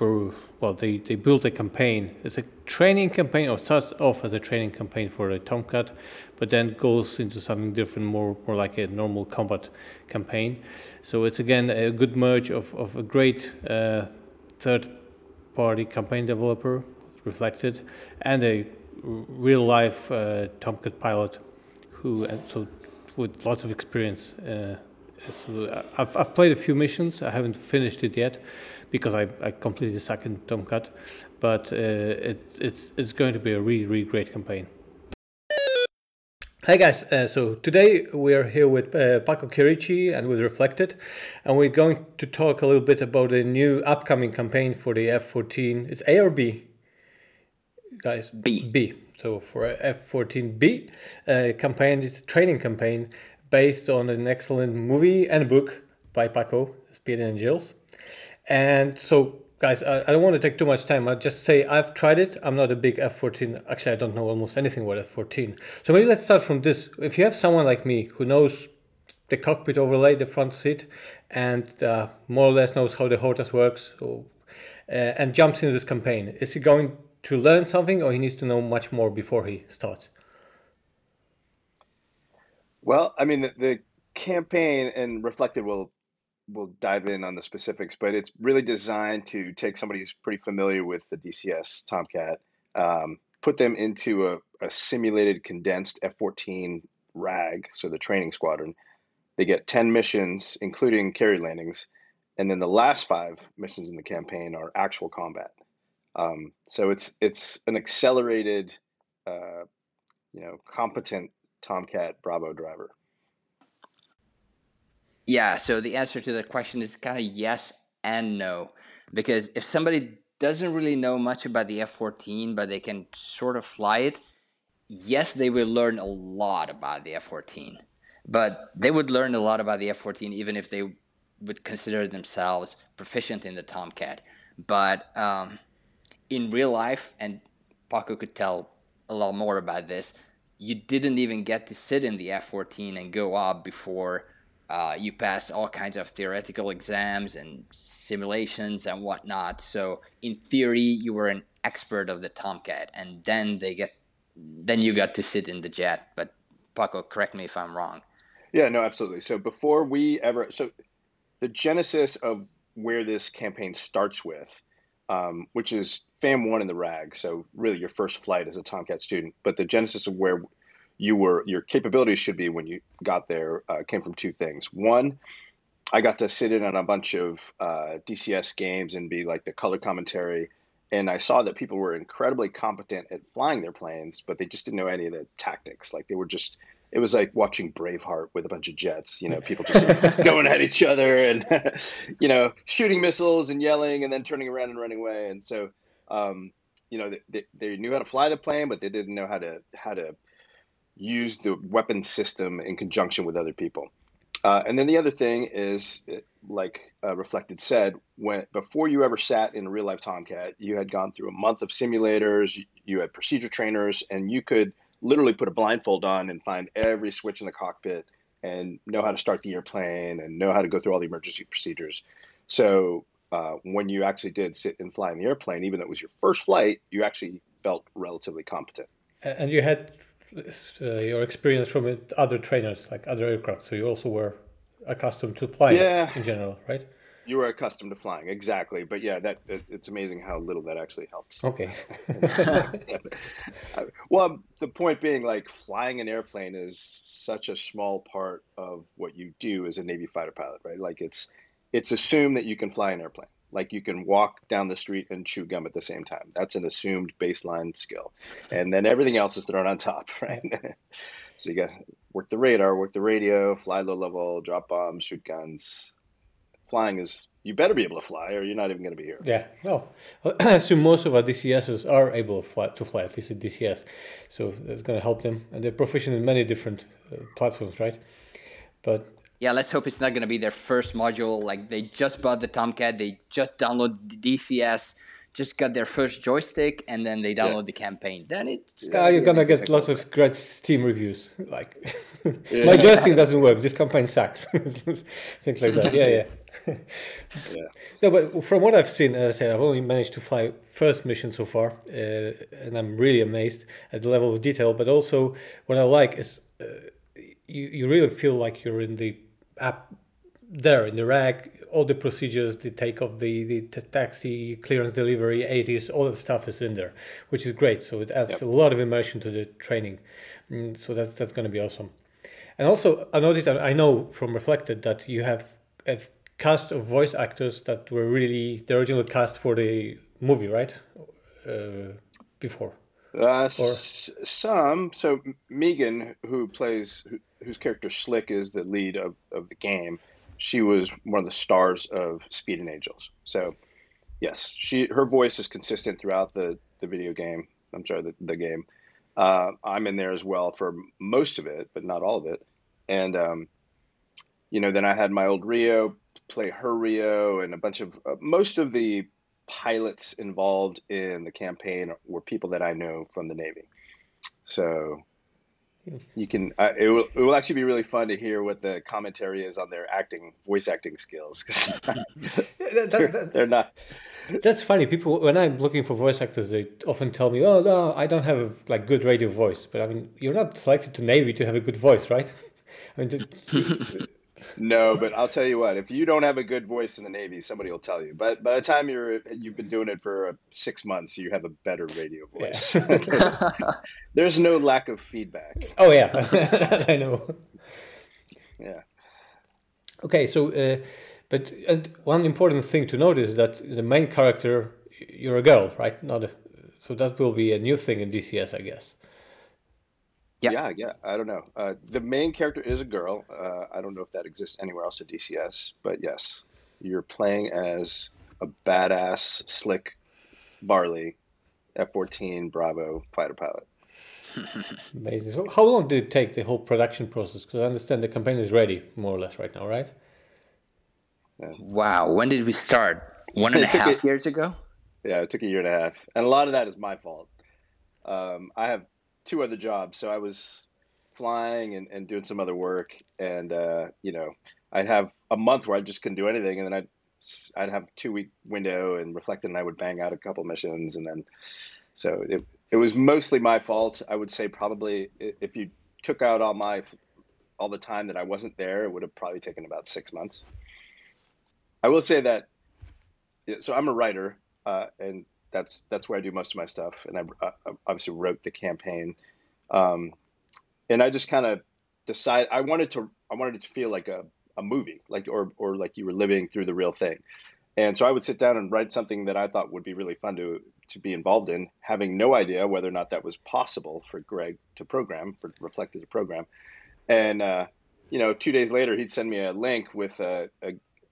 were, well, they, they built a campaign. It's a training campaign, or starts off as a training campaign for the Tomcat, but then goes into something different, more more like a normal combat campaign. So it's again a good merge of, of a great uh, third-party campaign developer, Reflected, and a real-life uh, Tomcat pilot, who and so with lots of experience. Uh, so I've I've played a few missions. I haven't finished it yet because I, I completely suck in Tomcat, but uh, it it's it's going to be a really really great campaign. Hi guys, uh, so today we are here with uh, Paco Chierici and with Reflected, and we're going to talk a little bit about a new upcoming campaign for the F fourteen. It's A or B? Guys, B. B. So for F fourteen B uh, campaign, it's a training campaign based on an excellent movie and book by Paco, Speed and Angels. And so, guys, I, I don't want to take too much time. I'll just say I've tried it. I'm not a big F fourteen. Actually, I don't know almost anything about F fourteen. So maybe let's start from this. If you have someone like me who knows the cockpit overlay, the front seat, and uh, more or less knows how the HOTAS works, so, uh, and jumps into this campaign, is he going to learn something, or he needs to know much more before he starts? Well, I mean, the, the campaign and Reflected will will dive in on the specifics, but it's really designed to take somebody who's pretty familiar with the D C S Tomcat, um, put them into a, a simulated condensed F fourteen RAG, so the training squadron. They get ten missions, including carry landings, and then the last five missions in the campaign are actual combat. Um, so it's it's an accelerated, uh, you know, competent Tomcat Bravo driver. Yeah, so the answer to that question is kind of yes and no, because if somebody doesn't really know much about the F fourteen, but they can sort of fly it, yes, they will learn a lot about the F fourteen. But they would learn a lot about the F fourteen even if they would consider themselves proficient in the Tomcat. But um, in real life, and Paco could tell a lot more about this, you didn't even get to sit in the F fourteen and go up before uh, you passed all kinds of theoretical exams and simulations and whatnot. So in theory, you were an expert of the Tomcat, and then they get, then you got to sit in the jet. But Paco, correct me if I'm wrong. Yeah, no, absolutely. So before we ever, so the genesis of where this campaign starts with, um, which is FAM one in the RAG, so really your first flight as a Tomcat student, but the genesis of where you were, your capabilities should be when you got there, uh, came from two things. One, I got to sit in on a bunch of uh, D C S games and be like the color commentary, and I saw that people were incredibly competent at flying their planes, but they just didn't know any of the tactics. Like they were just, it was like watching Braveheart with a bunch of jets, you know, people just going at each other and, you know, shooting missiles and yelling and then turning around and running away. And so, um, you know, they, they knew how to fly the plane, but they didn't know how to, how to use the weapon system in conjunction with other people. Uh, and then the other thing is, like uh, Reflected said, when before you ever sat in a real-life Tomcat, you had gone through a month of simulators, you, you had procedure trainers, and you could literally put a blindfold on and find every switch in the cockpit and know how to start the airplane and know how to go through all the emergency procedures. So uh, when you actually did sit and fly in the airplane, even though it was your first flight, you actually felt relatively competent. And you had... Uh, your experience from it, other trainers, like other aircraft, so you also were accustomed to flying yeah. in general, right? You were accustomed to flying, exactly. But yeah, that it, it's amazing how little that actually helps. Okay. Well, the point being, like, flying an airplane is such a small part of what you do as a Navy fighter pilot, right? Like, it's it's assumed that you can fly an airplane. Like you can walk down the street and chew gum at the same time. That's an assumed baseline skill. And then everything else is thrown on top, right? So you got to work the radar, work the radio, fly low level, drop bombs, shoot guns. Flying is, you better be able to fly or you're not even going to be here. Yeah, well, I assume most of our D C Ss are able to fly, to fly at least a D C S. So that's going to help them. And they're proficient in many different uh, platforms, right? But... yeah, let's hope it's not going to be their first module. Like they just bought the Tomcat, they just downloaded D C S, just got their first joystick, and then they download yeah. the campaign. Then it's yeah, you're gonna get lots of great Steam reviews. Like yeah. my joystick doesn't work. This campaign sucks. Things like that. Yeah, yeah. yeah. No, but from what I've seen, as I said, I've only managed to fly first mission so far, uh, and I'm really amazed at the level of detail. But also, what I like is uh, you you really feel like you're in the up there in the rack, all the procedures, the take off, the, the taxi, clearance delivery, eighties, all that stuff is in there, which is great. So it adds yep. a lot of immersion to the training. Mm, so that's, that's going to be awesome. And also I noticed, I know from Reflected that you have a cast of voice actors that were really the original cast for the movie, right? Uh, before. Uh, or... s- some. So Megan, who plays... Who, whose character Slick is the lead of, of the game, she was one of the stars of Speed and Angels. So, yes, she her voice is consistent throughout the, the video game. I'm sorry, the, the game. Uh, I'm in there as well for most of it, but not all of it. And, um, you know, then I had my old Rio play Hurrio and a bunch of uh, most of the pilots involved in the campaign were people that I know from the Navy. So you can uh, it will it will actually be really fun to hear what the commentary is on their acting voice acting skills, because they're, that... they're not. That's funny. People, when I'm looking for voice actors, they often tell me, "Oh no, I don't have a, like good radio voice." But I mean, you're not selected to Navy to have a good voice, right? I mean, to... no. But I'll tell you what: if you don't have a good voice in the Navy, somebody will tell you. But by the time you're you've been doing it for six months, you have a better radio voice. Yeah. there's, there's no lack of feedback. Oh yeah, I know. Yeah. Okay, so. Uh, But and one important thing to note is that the main character, you're a girl, right? Not a, so that will be a new thing in D C S, I guess. Yeah, yeah, yeah. I don't know. Uh, the main character is a girl. Uh, I don't know if that exists anywhere else at D C S, but yes, you're playing as a badass, slick, Varley, F fourteen Bravo fighter pilot. Amazing. So how long did it take, the whole production process? Because I understand the campaign is ready, more or less, right now, right? Yeah. Wow, when did we start? One and a half a, years ago? Yeah, it took a year and a half. And a lot of that is my fault. Um, I have two other jobs, so I was flying and, and doing some other work. And, uh, you know, I'd have a month where I just couldn't do anything. And then I'd, I'd have a two-week window and Reflected, and I would bang out a couple missions. And then so it, it was mostly my fault. I would say probably if you took out all, my, all the time that I wasn't there, it would have probably taken about six months. I will say that, so I'm a writer, uh, and that's that's where I do most of my stuff. And I, I obviously wrote the campaign, um, and I just kind of decided I wanted to I wanted it to feel like a, a movie, like or or like you were living through the real thing. And so I would sit down and write something that I thought would be really fun to to be involved in, having no idea whether or not that was possible for Greg to program, for Reflected to program. And uh, you know, two days later, he'd send me a link with a. a,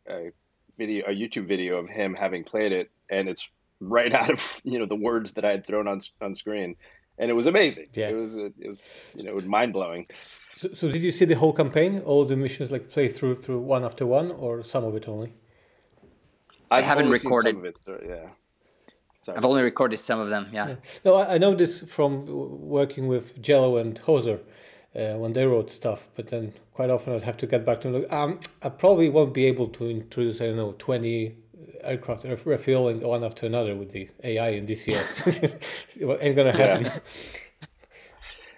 a video, a YouTube video of him having played it, and it's right out of, you know, the words that I had thrown on on screen, and it was amazing. Yeah. It was it was you know it was mind blowing. So, so did you see the whole campaign, all the missions, like play through through one after one, or some of it only? I've I haven't only recorded some of it, so, yeah. Sorry. I've only recorded some of them. Yeah. yeah. No, I, I know this from working with Jello and Hoser. Uh, when they wrote stuff, but then quite often I'd have to get back to them. Um, I probably won't be able to introduce, I don't know, twenty aircraft ref- refueling one after another with the A I and D C S. It ain't going to happen. Yeah.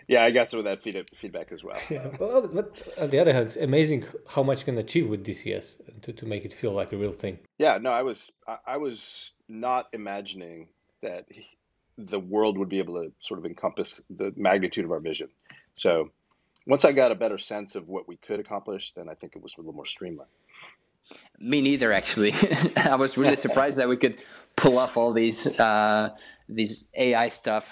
yeah, I got some of that feed- feedback as well. Yeah. Well, but on the other hand, it's amazing how much you can achieve with D C S to, to make it feel like a real thing. Yeah, no, I was I, I was not imagining that he, the world would be able to sort of encompass the magnitude of our vision. So... once I got a better sense of what we could accomplish, then I think it was a little more streamlined. Me neither, actually. I was really surprised that we could pull off all these uh, these A I stuff.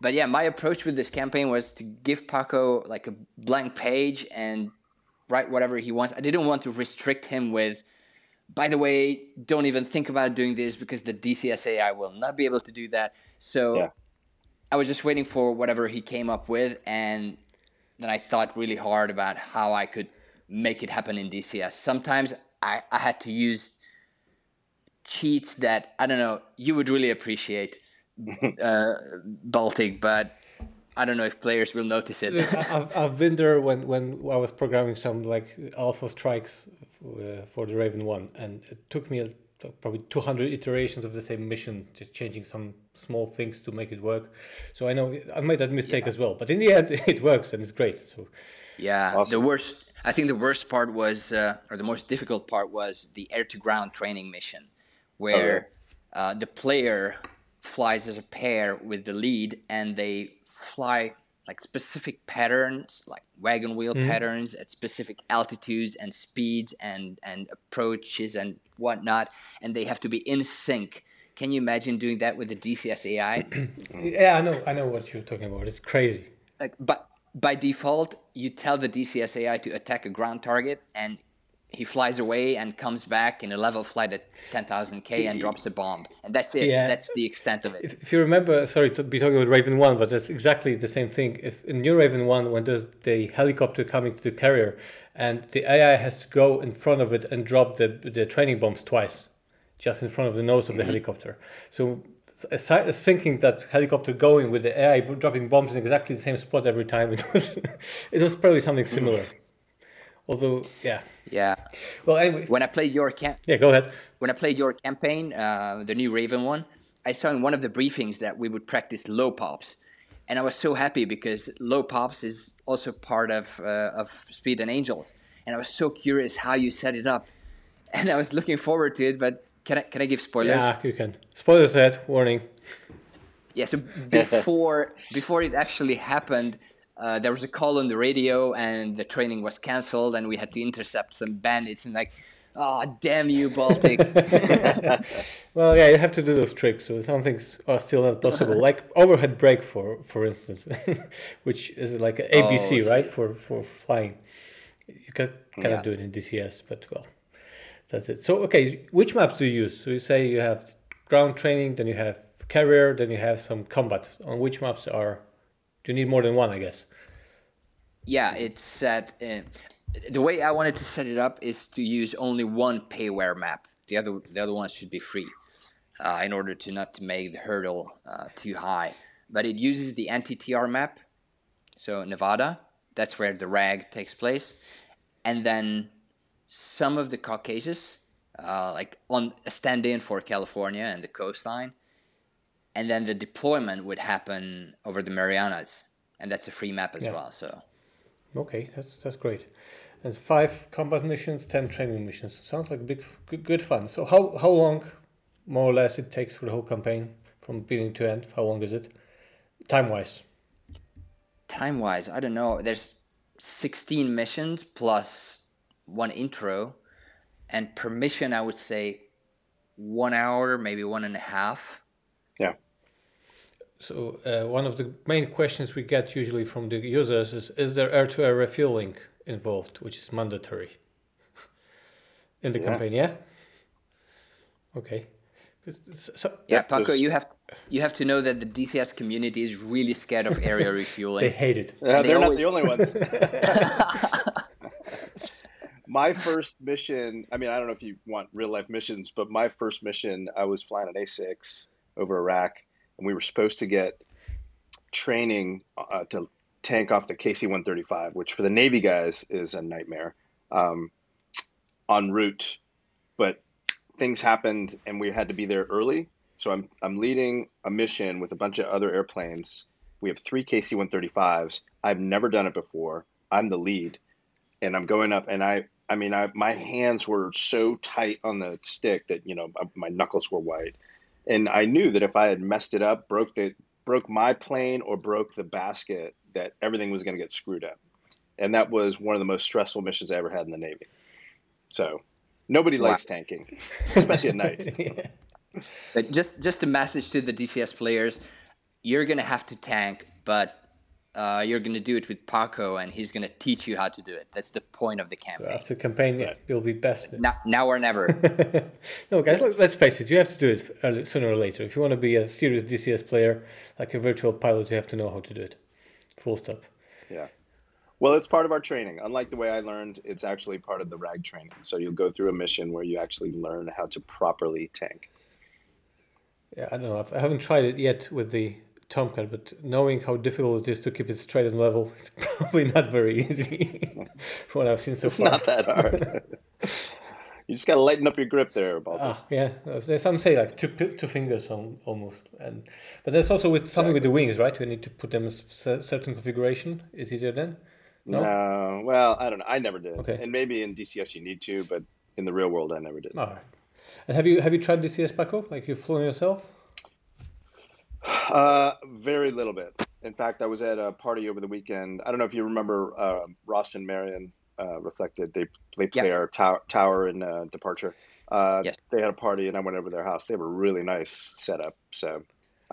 But yeah, my approach with this campaign was to give Paco like a blank page and write whatever he wants. I didn't want to restrict him with, by the way, don't even think about doing this because the D C S A I will not be able to do that. So yeah. I was just waiting for whatever he came up with, and then I thought really hard about how I could make it happen in D C S. Sometimes I, I had to use cheats that, I don't know, you would really appreciate, uh, Baltic, but I don't know if players will notice it. I've, I've been there when, when I was programming some like alpha strikes for, uh, for the Raven One, and it took me probably two hundred iterations of the same mission, just changing some small things to make it work. So I know I've made that mistake yeah. as well, but in the end it works and it's great. So yeah, awesome. The worst, I think the worst part was, uh, or the most difficult part was the air to ground training mission, where oh. uh, the player flies as a pair with the lead, and they fly like specific patterns, like wagon wheel mm-hmm. patterns at specific altitudes and speeds and, and approaches and whatnot, and they have to be in sync. Can you imagine doing that with the D C S A I? yeah, I know, I know what you're talking about. It's crazy. Like, but by default, you tell the D C S A I to attack a ground target, and he flies away and comes back in a level flight at ten thousand K and drops a bomb. And that's it. Yeah. That's the extent of it. If, if you remember, sorry to be talking about Raven One, but that's exactly the same thing. If in New Raven One, when there's the helicopter coming to the carrier and the A I has to go in front of it and drop the, the training bombs twice, just in front of the nose of the mm-hmm. helicopter. So syncing that helicopter going with the A I dropping bombs in exactly the same spot every time, it was, it was probably something similar. Mm-hmm. Although, yeah. Yeah. Well, anyway. When I played your camp. Yeah, go ahead. When I played your campaign, uh, the new Raven one, I saw in one of the briefings that we would practice low pops. And I was so happy because low pops is also part of uh, of Speed and Angels. And I was so curious how you set it up. And I was looking forward to it, but can I, can I give spoilers? Yeah, you can. Spoilers ahead, warning. Yeah, so before before it actually happened, Uh, there was a call on the radio and the training was cancelled and we had to intercept some bandits and like, ah, oh, damn you, Baltic. Well, yeah, you have to do those tricks. So some things are still not possible, like overhead brake, for for instance, which is like an A B C, oh, right, for, for flying. You can, cannot yeah. do it in D C S, but well, that's it. So, okay, which maps do you use? So you say you have ground training, then you have carrier, then you have some combat. On which maps are... Do you need more than one, I guess? Yeah, it's set... Uh, the way I wanted to set it up is to use only one payware map. The other the other ones should be free uh, in order to not make the hurdle uh, too high. But it uses the anti-T R map, so Nevada. That's where the RAG takes place. And then some of the Caucasus, uh, like on a stand-in for California and the coastline. And then the deployment would happen over the Marianas, and that's a free map as yeah. well. So, okay, that's that's great. And five combat missions, ten training missions. Sounds like big, good, good fun. So how how long, more or less, it takes for the whole campaign from beginning to end? How long is it, time wise? Time wise, I don't know. There's sixteen missions plus one intro, and per mission, I would say one hour, maybe one and a half. Yeah. So uh, one of the main questions we get usually from the users is, is there air-to-air refueling involved, which is mandatory in the yeah. campaign? Yeah. Okay. So, yeah, Paco, you have you have to know that the D C S community is really scared of area refueling. They hate it. Yeah, they they're always... not the only ones. My first mission, I mean, I don't know if you want real-life missions, but my first mission, I was flying an A six over Iraq, and we were supposed to get training uh, to tank off the K C one thirty-five, which for the Navy guys is a nightmare, um, en route. But things happened, and we had to be there early. So I'm I'm leading a mission with a bunch of other airplanes. We have three K C one thirty-fives. I've never done it before. I'm the lead, and I'm going up, and I I mean I my hands were so tight on the stick that you know my knuckles were white. And I knew that if I had messed it up, broke the broke my plane or broke the basket, that everything was going to get screwed up. And that was one of the most stressful missions I ever had in the Navy. So nobody wow. likes tanking, especially at night. Yeah. But just, just a message to the D C S players. You're going to have to tank, but uh, you're going to do it with Paco, and he's going to teach you how to do it. That's the point of the campaign. So after campaign, yeah, you'll be best. Now, now or never. No, guys, yes. let's face it. You have to do it early, sooner or later. If you want to be a serious D C S player, like a virtual pilot, you have to know how to do it. Full stop. Yeah. Well, it's part of our training. Unlike the way I learned, it's actually part of the RAG training. So you'll go through a mission where you actually learn how to properly tank. Yeah, I don't know. I haven't tried it yet with the Tomcat, but knowing how difficult it is to keep it straight and level, it's probably not very easy from what I've seen so it's far. It's not that hard. You just got to lighten up your grip there, Baltic. Ah, yeah. Some say like two two fingers on, almost. and But that's also with something exactly. with the wings, right? You need to put them in a certain configuration. It's easier then? No? no? Well, I don't know. I never did. Okay. And maybe in D C S you need to, but in the real world I never did. All right. And have you have you tried D C S, Paco? Like you've flown yourself? Uh, very little bit. In fact, I was at a party over the weekend. I don't know if you remember uh, Ross and Marion uh, Reflected. They they play yeah. our tower, tower in uh, Departure. Uh, yes. They had a party, and I went over to their house. They have a really nice setup. So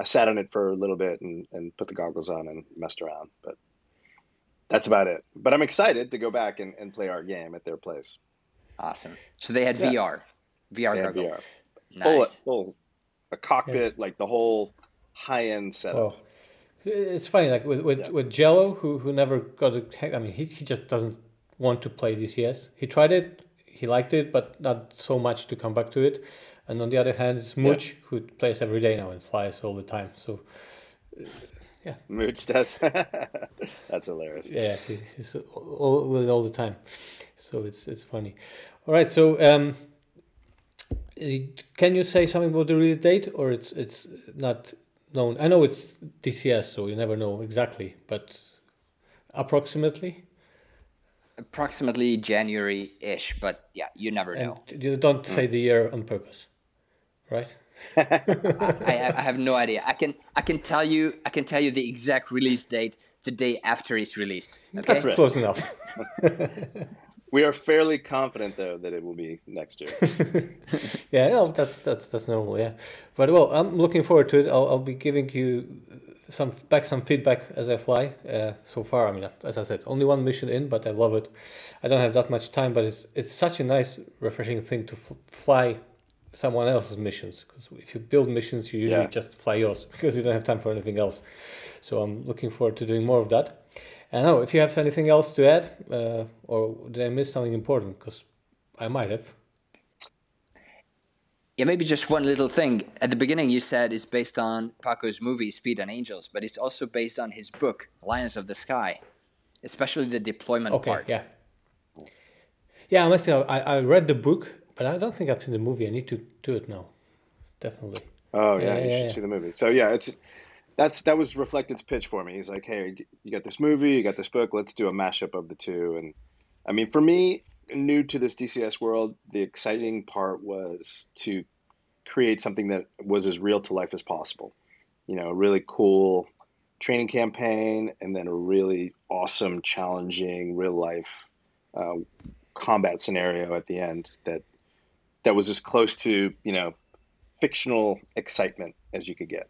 I sat on it for a little bit and, and put the goggles on and messed around. But that's about it. But I'm excited to go back and, and play our game at their place. Awesome. So they had yeah. V R. V R they goggles. V R. Nice. Full, full, a cockpit, yeah. like the whole high-end setup. Oh. It's funny, like with with, yeah. with Jello, who who never got to, I mean, he, he just doesn't want to play D C S. He tried it, he liked it, but not so much to come back to it. And on the other hand, it's Mooch, yeah. who plays every day now and flies all the time. So, yeah. Mooch does. That's hilarious. Yeah, he, he's all with it all the time. So it's it's funny. All right, so um, can you say something about the release date, or it's it's not known? I know it's D C S, so you never know exactly, but approximately? Approximately January-ish, but yeah, you never know. And you don't say the year on purpose, right? I, I have no idea. I can I can tell you I can tell you the exact release date the day after it's released. Okay? That's right. Close enough. We are fairly confident, though, that it will be next year. yeah, well, that's that's that's normal. Yeah, but well, I'm looking forward to it. I'll I'll be giving you some back some feedback as I fly. Uh, so far, I mean, as I said, only one mission in, but I love it. I don't have that much time, but it's it's such a nice, refreshing thing to fl- fly someone else's missions. Because if you build missions, you usually yeah. just fly yours because you don't have time for anything else. So I'm looking forward to doing more of that. I know, if you have anything else to add, uh, or did I miss something important? Because I might have. Yeah, maybe just one little thing. At the beginning, you said it's based on Paco's movie, Speed and Angels, but it's also based on his book, Lions of the Sky, especially the deployment okay, part. Yeah, yeah. I must say, I, I read the book, but I don't think I've seen the movie. I need to do it now, definitely. Oh, yeah, yeah you yeah, should yeah. see the movie. So, yeah, it's... That's that was Reflected's pitch for me. He's like, hey, you got this movie, you got this book, let's do a mashup of the two. And I mean, for me, new to this D C S world, the exciting part was to create something that was as real to life as possible. You know, a really cool training campaign and then a really awesome, challenging, real-life uh, combat scenario at the end that that was as close to, you know, fictional excitement as you could get.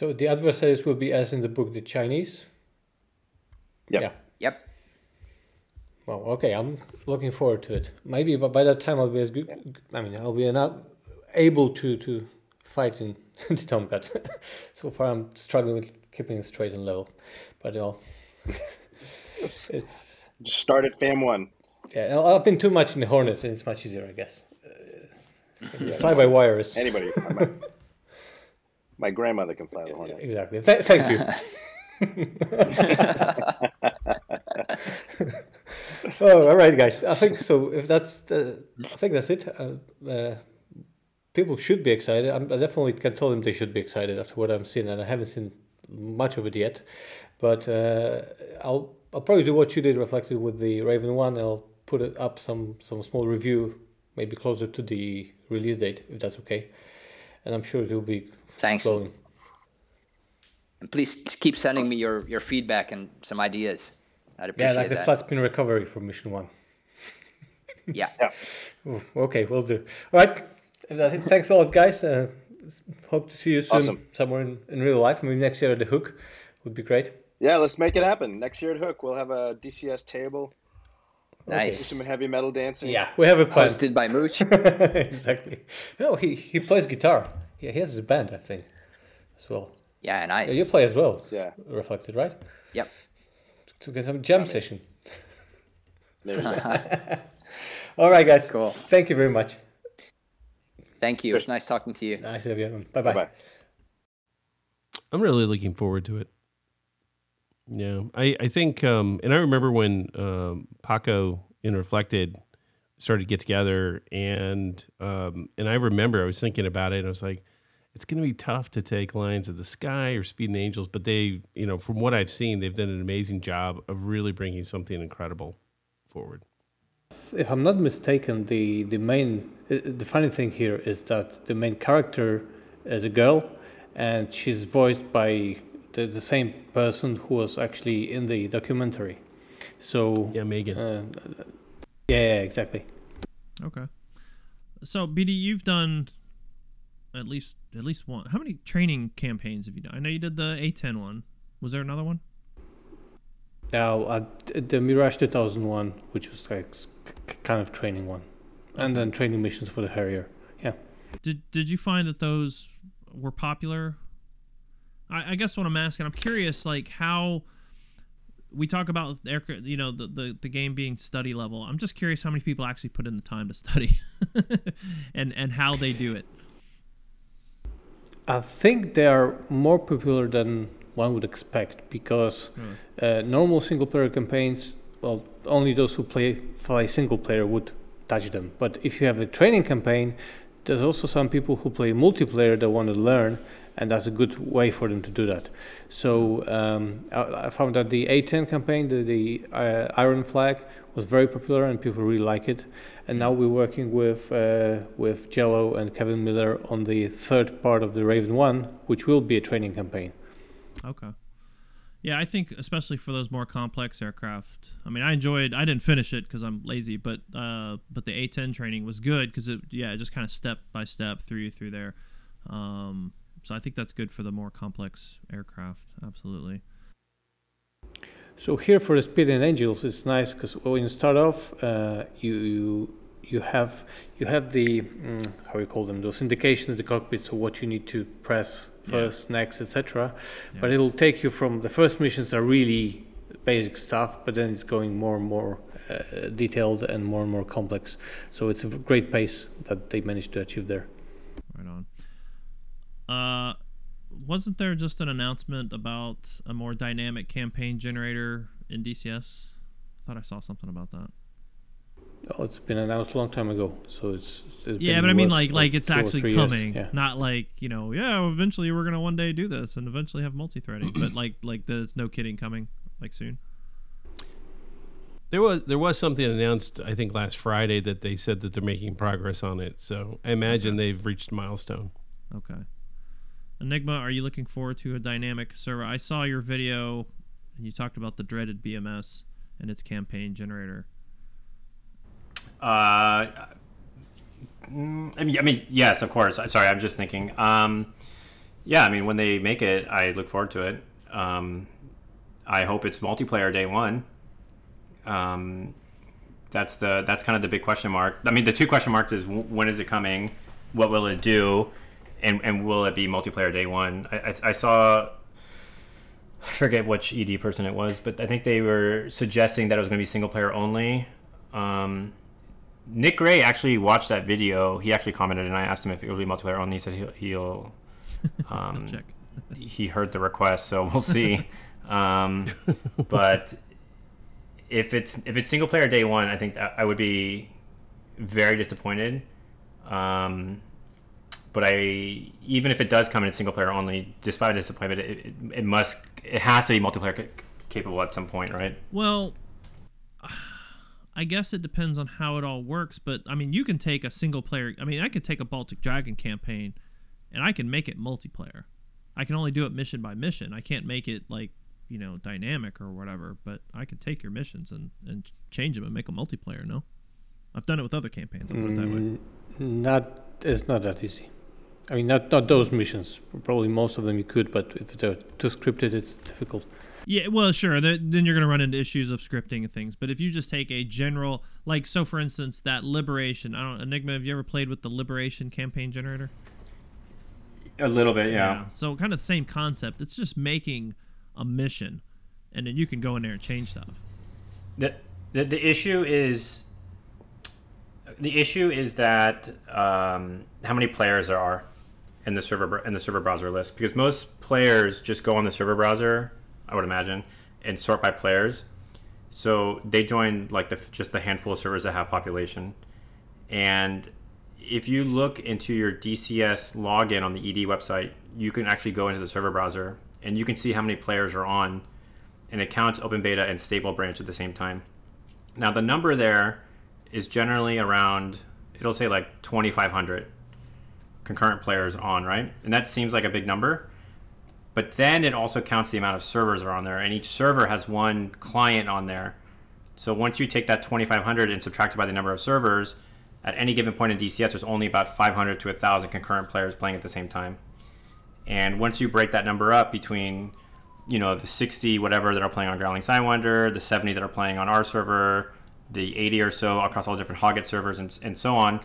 So the adversaries will be, as in the book, the Chinese? Yep. Yeah. Yep. Well, okay, I'm looking forward to it. Maybe but by that time I'll be as good. Yeah. I mean, I'll be able to, to fight in the Tomcat. So far I'm struggling with keeping it straight and level. But I'll... it's... Just start at Fam one. Yeah, I've been too much in the Hornet, and it's much easier, I guess. Uh, Fly-by-wire is... Anybody. My grandmother can fly the Hornet. Exactly. Th- thank you. Oh, all right, guys. I think so. If that's, uh, I think that's it. Uh, uh, people should be excited. I'm, I definitely can tell them they should be excited after what I'm seeing, and I haven't seen much of it yet. But uh, I'll I'll probably do what you did, Reflected, with the Raven One. I'll put it up some some small review, maybe closer to the release date, if that's okay. And I'm sure it will be. Thanks. Blowing. And please keep sending me your, your feedback and some ideas. I'd appreciate that. Yeah, like that. The flat spin recovery from Mission One. yeah. yeah. Ooh, okay, we'll do. All right. Thanks a lot, guys. Uh, hope to see you soon awesome. somewhere in, in real life. Maybe next year at the Hook would be great. Yeah, let's make it happen. Next year at Hook, we'll have a D C S table. Nice. Okay. Some heavy metal dancing. Yeah, we have a plan. Hosted by Mooch. Exactly. No, he, he plays guitar. Yeah, he has his band, I think, as well. Yeah, nice. Yeah, you play as well. Yeah, Reflected, right? Yep. To get some jam I mean. session. There we go. All right, guys. Cool. Thank you very much. Thank you. It's nice talking to you. Nice to have you. Bye bye. I'm really looking forward to it. Yeah, I I think, um, and I remember when um, Paco and Reflected started to get together, and um, and I remember I was thinking about it, and I was like, it's going to be tough to take Lions of the Sky or Speed and Angels, but they, you know, from what I've seen, they've done an amazing job of really bringing something incredible forward. If I'm not mistaken, the, the main, the funny thing here is that the main character is a girl, and she's voiced by the, the same person who was actually in the documentary. So yeah, Megan. Uh, yeah, exactly. Okay. So, B D, you've done at least at least one. How many training campaigns have you done? I know you did the A ten one. Was there another one? No, uh, the Mirage two thousand one, which was like kind of training one, and then training missions for the Harrier. Yeah. Did Did you find that those were popular? I, I guess what I'm asking, I'm curious, like how we talk about aircraft, you know, the, the the game being study level. I'm just curious how many people actually put in the time to study, and and how they do it. I think they are more popular than one would expect, because mm. uh, normal single player campaigns, well, only those who play fly single player would touch them. But if you have a training campaign, there's also some people who play multiplayer that want to learn, and that's a good way for them to do that. So um, I, I found that the A ten campaign, the, the uh, Iron Flag, was very popular and people really like it. And now we're working with uh, with Jello and Kevin Miller on the third part of the Raven One, which will be a training campaign. Okay. Yeah, I think especially for those more complex aircraft. I mean, I enjoyed. I didn't finish it because I'm lazy, but uh, but the A ten training was good because it yeah, it just kind of step by step through through there. Um, so I think that's good for the more complex aircraft. Absolutely. So here for the Speed and Angels, it's nice because when you start off, uh, you, you you have you have the mm, how you call them those indications in the cockpit, so what you need to press first, yeah. next, et cetera. Yeah. But it'll take you from the first missions are really basic stuff, but then it's going more and more uh, detailed and more and more complex. So it's a great pace that they managed to achieve there. Right on. Uh, wasn't there just an announcement about a more dynamic campaign generator in D C S? I thought I saw something about that. Oh, it's been announced a long time ago, so it's, it's yeah. But I mean, like, like it's actually coming, yeah. Not like you know, yeah. Eventually, we're gonna one day do this and eventually have multi-threading. But like, like there's no kidding coming, like soon. There was there was something announced, I think, last Friday that they said that they're making progress on it. So I imagine okay. they've reached a milestone. Okay. Enigma, are you looking forward to a dynamic server? I saw your video, and you talked about the dreaded B M S and its campaign generator. Uh, I mean, I mean, yes, of course. Sorry, I'm just thinking. Um, yeah, I mean, when they make it, I look forward to it. Um, I hope it's multiplayer day one. Um, that's the that's kind of the big question mark. I mean, the two question marks is when is it coming, what will it do? And, and will it be multiplayer day one? I, I, I saw, I forget which E D person it was, but I think they were suggesting that it was going to be single player only. Um, Nick Gray actually watched that video. He actually commented, and I asked him if it would be multiplayer only. He said he'll, he'll um, check. He heard the request, so we'll see. Um, but if it's if it's single player day one, I think that I would be very disappointed. Um, But I, even if it does come in single player only, despite disappointment, it, it, it must, it has to be multiplayer c- capable at some point, right? Well, I guess it depends on how it all works. But I mean, you can take a single player. I mean, I could take a Baltic Dragon campaign, and I can make it multiplayer. I can only do it mission by mission. I can't make it like you know dynamic or whatever. But I could take your missions and and change them and make them multiplayer. No, I've done it with other campaigns. I put it that way. Not, it's not that easy. I mean, not, not those missions. Probably most of them you could, but if they're too scripted, it's difficult. Yeah, well, sure. Then you're going to run into issues of scripting and things. But if you just take a general, like, so for instance, that Liberation. I don't, Enigma, have you ever played with the Liberation campaign generator? A little bit, yeah. yeah. So kind of the same concept. It's just making a mission, and then you can go in there and change stuff. The the, the issue is the issue is that um, how many players there are. In the server in the server browser list, because most players just go on the server browser, I would imagine, and sort by players. So they join like the just the handful of servers that have population. And if you look into your D C S login on the E D website, you can actually go into the server browser and you can see how many players are on, and it counts open beta and stable branch at the same time. Now the number there is generally around, it'll say like twenty-five hundred concurrent players on, right? And that seems like a big number, but then it also counts the amount of servers that are on there, and each server has one client on there. So once you take that twenty-five hundred and subtract it by the number of servers, at any given point in D C S, there's only about five hundred to one thousand concurrent players playing at the same time. And once you break that number up between, you know, the sixty whatever that are playing on Growling Sidewinder, the seventy that are playing on our server, the eighty or so across all different Hoggit servers and, and so on,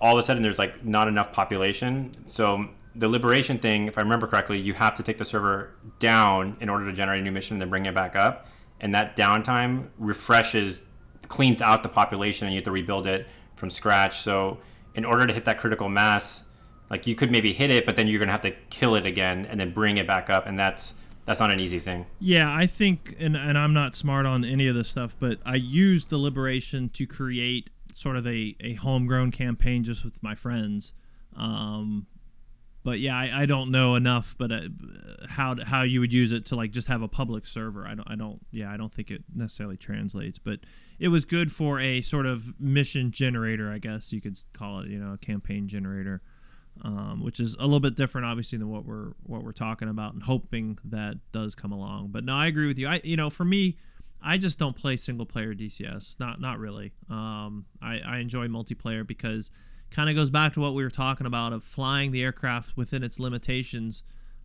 all of a sudden there's like not enough population. So the Liberation thing, if I remember correctly, you have to take the server down in order to generate a new mission and then bring it back up. And that downtime refreshes, cleans out the population, and you have to rebuild it from scratch. So in order to hit that critical mass, like you could maybe hit it, but then you're going to have to kill it again and then bring it back up. And that's that's not an easy thing. Yeah, I think, and, and I'm not smart on any of this stuff, but I used the Liberation to create sort of a, a homegrown campaign just with my friends. Um, but yeah, I, I don't know enough, but uh, how how you would use it to like just have a public server. I don't, I don't, yeah, I don't think it necessarily translates, but it was good for a sort of mission generator, I guess you could call it, you know, a campaign generator, um, which is a little bit different, obviously, than what we're what we're talking about, and hoping that does come along. But no, I agree with you. I, you know, for me, I just don't play single player D C S. Not not really. Um, I, I enjoy multiplayer because kind of goes back to what we were talking about of flying the aircraft within its limitations.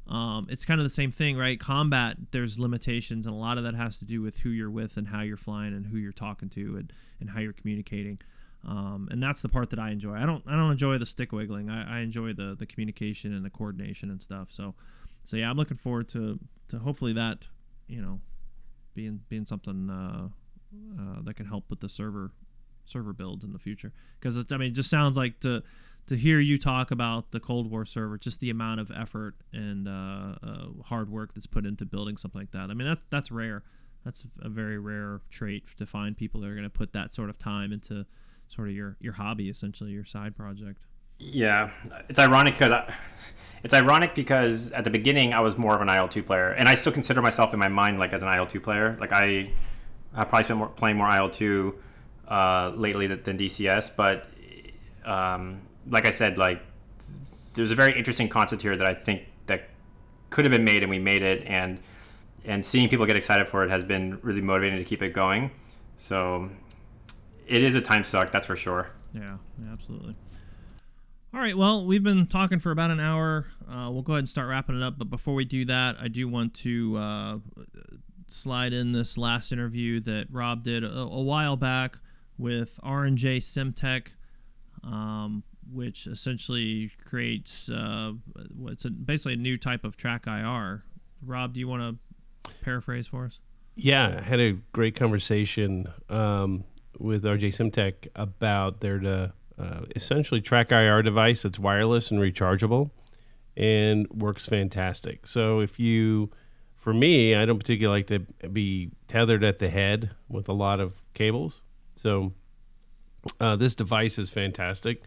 Um, it's kind of the same thing, right? Combat, there's limitations, and a lot of that has to do with who you're with and how you're flying and who you're talking to and, and how you're communicating. Um, and that's the part that I enjoy. I don't I don't enjoy the stick wiggling. I, I enjoy the the communication and the coordination and stuff. So so yeah, I'm looking forward to to hopefully that, you know, being being something uh, uh, that can help with the server. server builds in the future, because I mean it just sounds like to to hear you talk about the Cold War server, just the amount of effort and uh, uh, hard work that's put into building something like that. I mean that that's rare. That's a very rare trait to find people that are going to put that sort of time into sort of your your hobby, essentially your side project. Yeah, it's ironic because I, it's ironic because at the beginning I was more of an I L two player, and I still consider myself in my mind like as an I L two player. Like I I probably spent more playing more I L two. Uh, lately than D C S, but um, like I said, like there's a very interesting concept here that I think that could have been made, and we made it, and and seeing people get excited for it has been really motivating to keep it going. So it is a time suck, that's for sure. Yeah, absolutely. All right, well, we've been talking for about an hour. Uh, we'll go ahead and start wrapping it up, but before we do that, I do want to uh, slide in this last interview that Rob did a, a while back with R J SimTech, um, which essentially creates uh, it's a, basically a new type of track I R. Rob, do you want to paraphrase for us? Yeah, I had a great conversation um, with R J SimTech about their uh, uh, essentially track I R device that's wireless and rechargeable and works fantastic. So if you, for me, I don't particularly like to be tethered at the head with a lot of cables. So uh, this device is fantastic.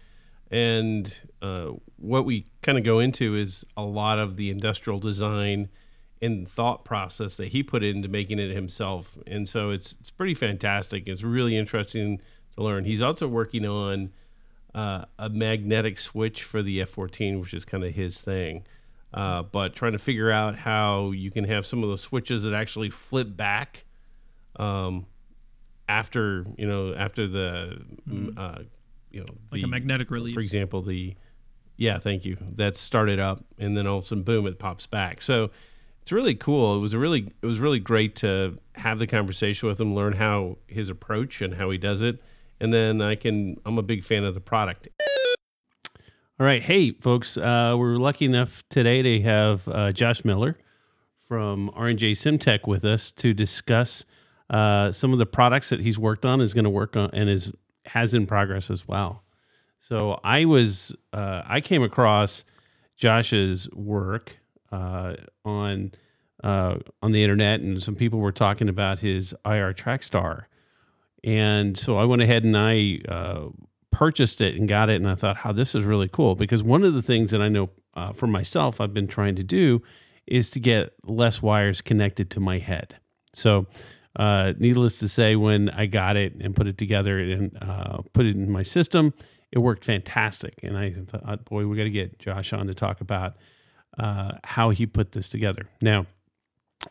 And uh, what we kind of go into is a lot of the industrial design and thought process that he put into making it himself. And so it's it's pretty fantastic. It's really interesting to learn. He's also working on uh, a magnetic switch for the F fourteen, which is kind of his thing. Uh, but trying to figure out how you can have some of those switches that actually flip back um after you know after the mm. uh you know like the, a magnetic release, for example, the yeah thank you that started up, and then all of a sudden boom, it pops back. So it's really cool. It was a really it was really great to have the conversation with him, learn how his approach and how he does it, and then I can I'm a big fan of the product. All right, hey folks, uh we're lucky enough today to have uh Josh Miller from R J SimTech with us to discuss Uh, some of the products that he's worked on, is going to work on, and is has in progress as well. So I was uh, I came across Josh's work uh, on uh, on the internet, and some people were talking about his I R TrackStar, and so I went ahead and I uh, purchased it and got it, and I thought, "How this is really cool!" Because one of the things that I know uh, for myself, I've been trying to do is to get less wires connected to my head. So. Uh, needless to say, when I got it and put it together and uh, put it in my system, it worked fantastic. And I thought, boy, we got to get Josh on to talk about uh, how he put this together. Now,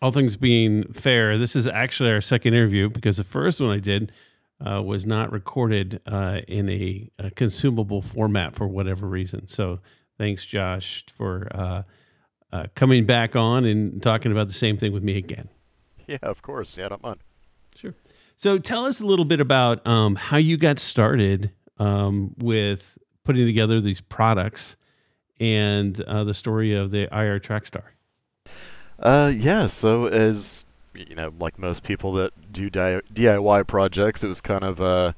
all things being fair, this is actually our second interview, because the first one I did uh, was not recorded uh, in a, a consumable format for whatever reason. So thanks, Josh, for uh, uh, coming back on and talking about the same thing with me again. Yeah, of course. Yeah, I don't mind. Sure. So tell us a little bit about um, how you got started um, with putting together these products and uh, the story of the I R TrackStar. Uh, yeah, so as you know, like most people that do D I Y projects, it was kind of uh,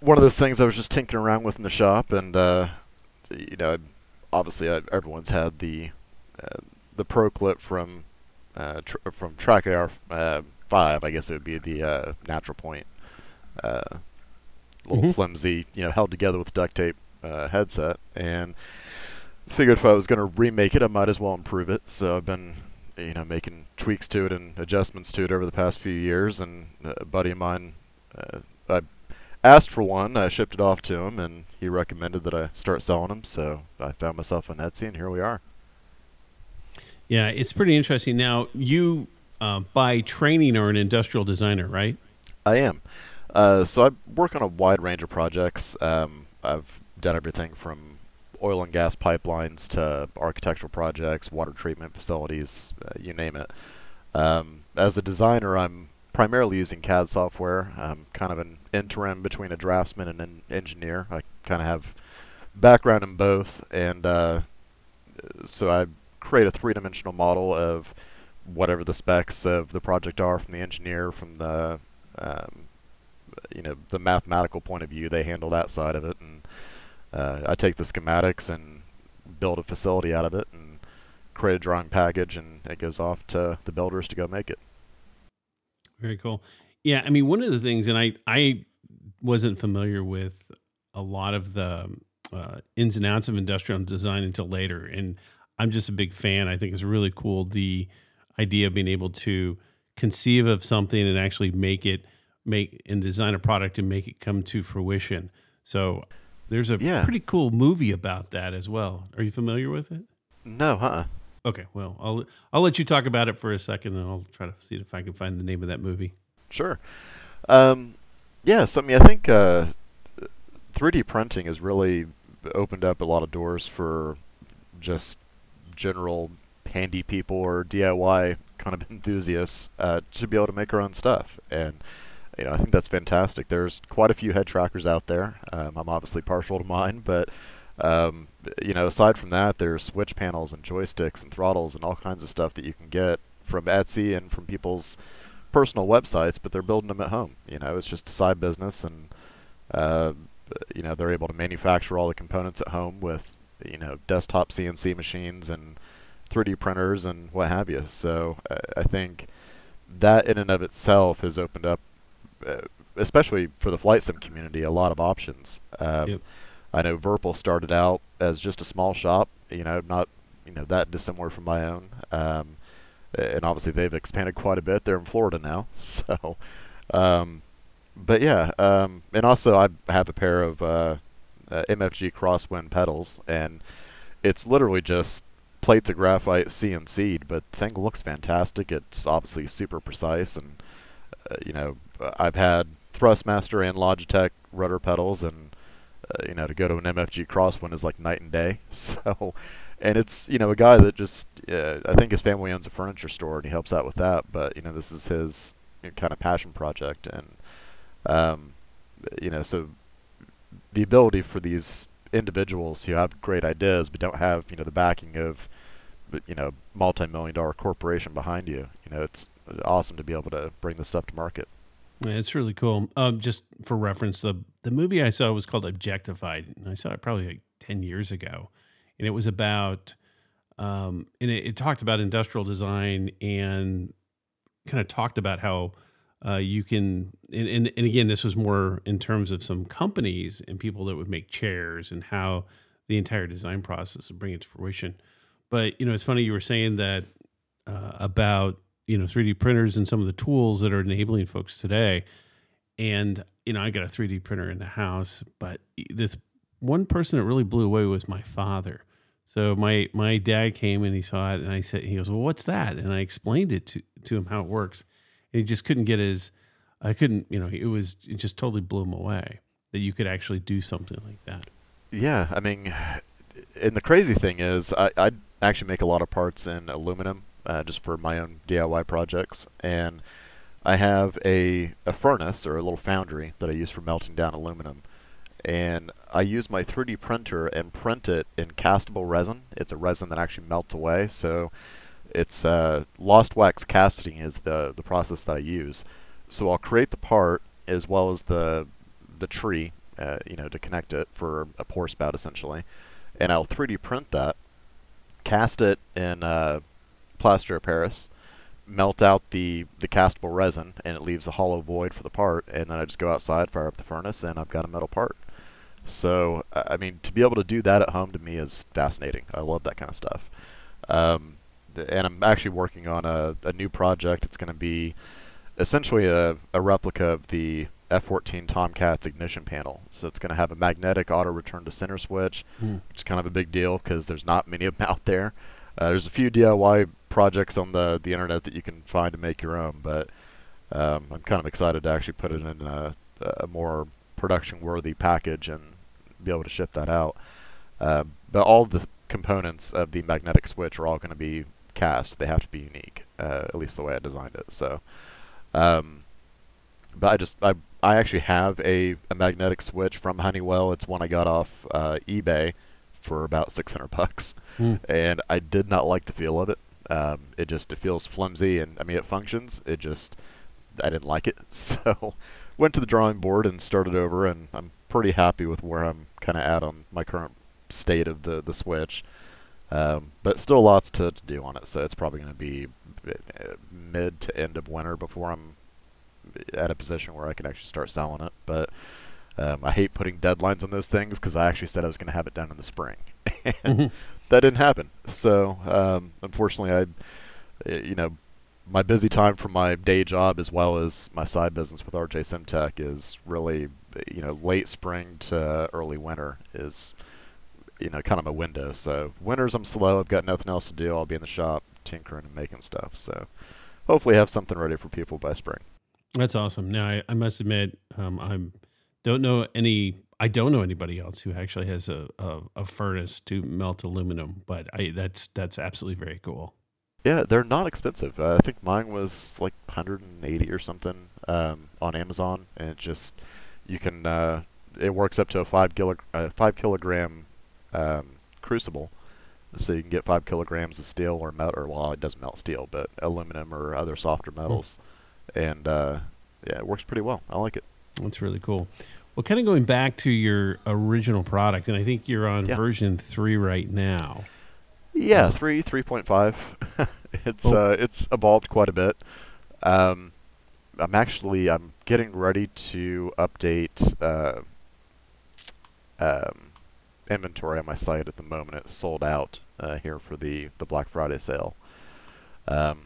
one of those things I was just tinkering around with in the shop, and uh, you know, obviously I, everyone's had the uh, the pro clip from uh, tr- from TrackStar uh, five, I guess it would be the uh, natural point, uh, little mm-hmm. flimsy, you know, held together with duct tape uh, headset, and figured if I was going to remake it, I might as well improve it. So I've been, you know, making tweaks to it and adjustments to it over the past few years. And a buddy of mine, uh, I asked for one. I shipped it off to him, and he recommended that I start selling them. So I found myself on Etsy, and here we are. Yeah, it's pretty interesting. Now, you, uh, by training, are an industrial designer, right? I am. Uh, so I work on a wide range of projects. Um, I've done everything from oil and gas pipelines to architectural projects, water treatment facilities, uh, you name it. Um, as a designer, I'm primarily using C A D software. I'm kind of an interim between a draftsman and an engineer. I kind of have background in both, and uh, so I create a three-dimensional model of whatever the specs of the project are from the engineer, from the um, you know, the mathematical point of view. They handle that side of it, and Uh, I take the schematics and build a facility out of it and create a drawing package, and it goes off to the builders to go make it. Very cool. Yeah, I mean, one of the things, and I, I wasn't familiar with a lot of the uh, ins and outs of industrial design until later, and I'm just a big fan. I think it's really cool, the idea of being able to conceive of something and actually make it, make and design a product and make it come to fruition. So There's a yeah. pretty cool movie about that as well. Are you familiar with it? No, huh? Okay, well, I'll I'll let you talk about it for a second, and I'll try to see if I can find the name of that movie. Sure. Um, yeah, so I mean, I think uh, three D printing has really opened up a lot of doors for just general handy people or D I Y kind of enthusiasts uh, to be able to make our own stuff. And you know, I think that's fantastic. There's quite a few head trackers out there. Um, I'm obviously partial to mine, but um, you know, aside from that, there's switch panels and joysticks and throttles and all kinds of stuff that you can get from Etsy and from people's personal websites, but they're building them at home. You know, it's just a side business, and uh, you know, they're able to manufacture all the components at home with, you know, desktop C N C machines and three D printers and what have you. So uh, I think that in and of itself has opened up, Uh, especially for the flight sim community, a lot of options. Um, yep. I know Verpal started out as just a small shop, you know, not you know that dissimilar from my own, um, and obviously they've expanded quite a bit. They're in Florida now, so. Um, but yeah, um, and also I have a pair of uh, uh, M F G Crosswind pedals, and it's literally just plates of graphite C N C'd, but the thing looks fantastic. It's obviously super precise, and uh, you know. I've had Thrustmaster and Logitech rudder pedals, and uh, you know, to go to an M F G Crosswind is like night and day. So, and it's, you know, a guy that just uh, I think his family owns a furniture store and he helps out with that. But you know, this is his, you know, kind of passion project, and um, you know, so the ability for these individuals who have great ideas but don't have, you know, the backing of, you know, multi-million dollar corporation behind you, you know, it's awesome to be able to bring this stuff to market. Yeah, it's really cool. Um, just for reference, the the movie I saw was called Objectified, and I saw it probably like ten years ago, and it was about, um, and it, it talked about industrial design and kind of talked about how uh, you can, and, and and again, this was more in terms of some companies and people that would make chairs and how the entire design process would bring it to fruition. But you know, it's funny you were saying that uh, about, you know, three D printers and some of the tools that are enabling folks today. And, you know, I got a three D printer in the house, but this one person that really blew away was my father. So my, my dad came and he saw it, and I said, he goes, well, what's that? And I explained it to, to him how it works. And he just couldn't get his, I couldn't, you know, it was, it just totally blew him away that you could actually do something like that. Yeah. I mean, and the crazy thing is I, I actually make a lot of parts in aluminum. Uh, just for my own D I Y projects, and I have a, a furnace, or a little foundry, that I use for melting down aluminum. And I use my three D printer and print it in castable resin. It's a resin that actually melts away. So it's uh, lost wax casting is the, the process that I use. So I'll create the part as well as the, the tree, uh, you know, to connect it for a pour spout, essentially. And I'll three D print that, cast it in uh, plaster of Paris, melt out the, the castable resin, and it leaves a hollow void for the part, and then I just go outside, fire up the furnace, and I've got a metal part. So, I mean, to be able to do that at home to me is fascinating. I love that kind of stuff. Um, th- and I'm actually working on a, a new project. It's going to be essentially a, a replica of the F fourteen Tomcat's ignition panel. So it's going to have a magnetic auto return to center switch, mm. which is kind of a big deal because there's not many of them out there. Uh, there's a few D I Y projects on the, the internet that you can find to make your own, but um, I'm kind of excited to actually put it in a, a more production-worthy package and be able to ship that out. Uh, but all the components of the magnetic switch are all going to be cast. They have to be unique, uh, at least the way I designed it. So, um, but I just I I actually have a, a magnetic switch from Honeywell. It's one I got off uh, eBay for about six hundred bucks, mm. and I did not like the feel of it. Um, it just it feels flimsy, and I mean it functions. It just I didn't like it, so. Went to the drawing board and started over, and I'm pretty happy with where I'm kind of at on my current state of the, the Switch. Um, but still lots to, to do on it, so it's probably going to be mid to end of winter before I'm at a position where I can actually start selling it. But um, I hate putting deadlines on those things because I actually said I was going to have it done in the spring. And that didn't happen. So, um, unfortunately, I, you know, my busy time from my day job as well as my side business with R J SimTech is really, you know, late spring to early winter is, you know, kind of a window. So winters I'm slow. I've got nothing else to do. I'll be in the shop tinkering and making stuff. So hopefully have something ready for people by spring. That's awesome. Now, I, I must admit, um, I don't know any, I don't know anybody else who actually has a, a, a furnace to melt aluminum, but I, that's, that's absolutely very cool. Yeah, they're not expensive. Uh, I think mine was like one hundred eighty or something um, on Amazon, and it just you can uh, it works up to a five kilo uh, five kilogram um, crucible, so you can get five kilograms of steel or metal, or well, it doesn't melt steel, but aluminum or other softer metals, mm. and uh, yeah, it works pretty well. I like it. That's really cool. Well, kind of going back to your original product, and I think you're on yeah. version three right now. Yeah, three, three point five. It's oh. uh, it's evolved quite a bit. Um, I'm actually I'm getting ready to update uh, um, inventory on my site at the moment. It's sold out uh, here for the, the Black Friday sale. Um,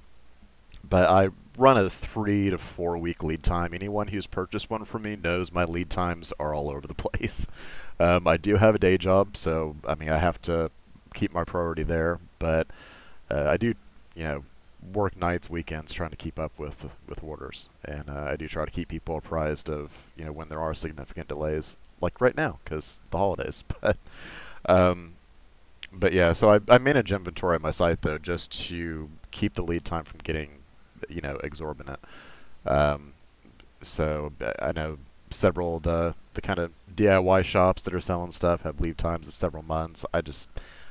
but I run a three to four week lead time. Anyone who's purchased one from me knows my lead times are all over the place. Um, I do have a day job, so I mean I have to keep my priority there, but uh, I do, you know, work nights, weekends, trying to keep up with with orders, and uh, I do try to keep people apprised of, you know, when there are significant delays, like right now, because the holidays. But, um, but yeah, so I, I manage inventory at my site though, just to keep the lead time from getting, you know, exorbitant. Um, so I know several of the the kind of D I Y shops that are selling stuff have lead times of several months. I just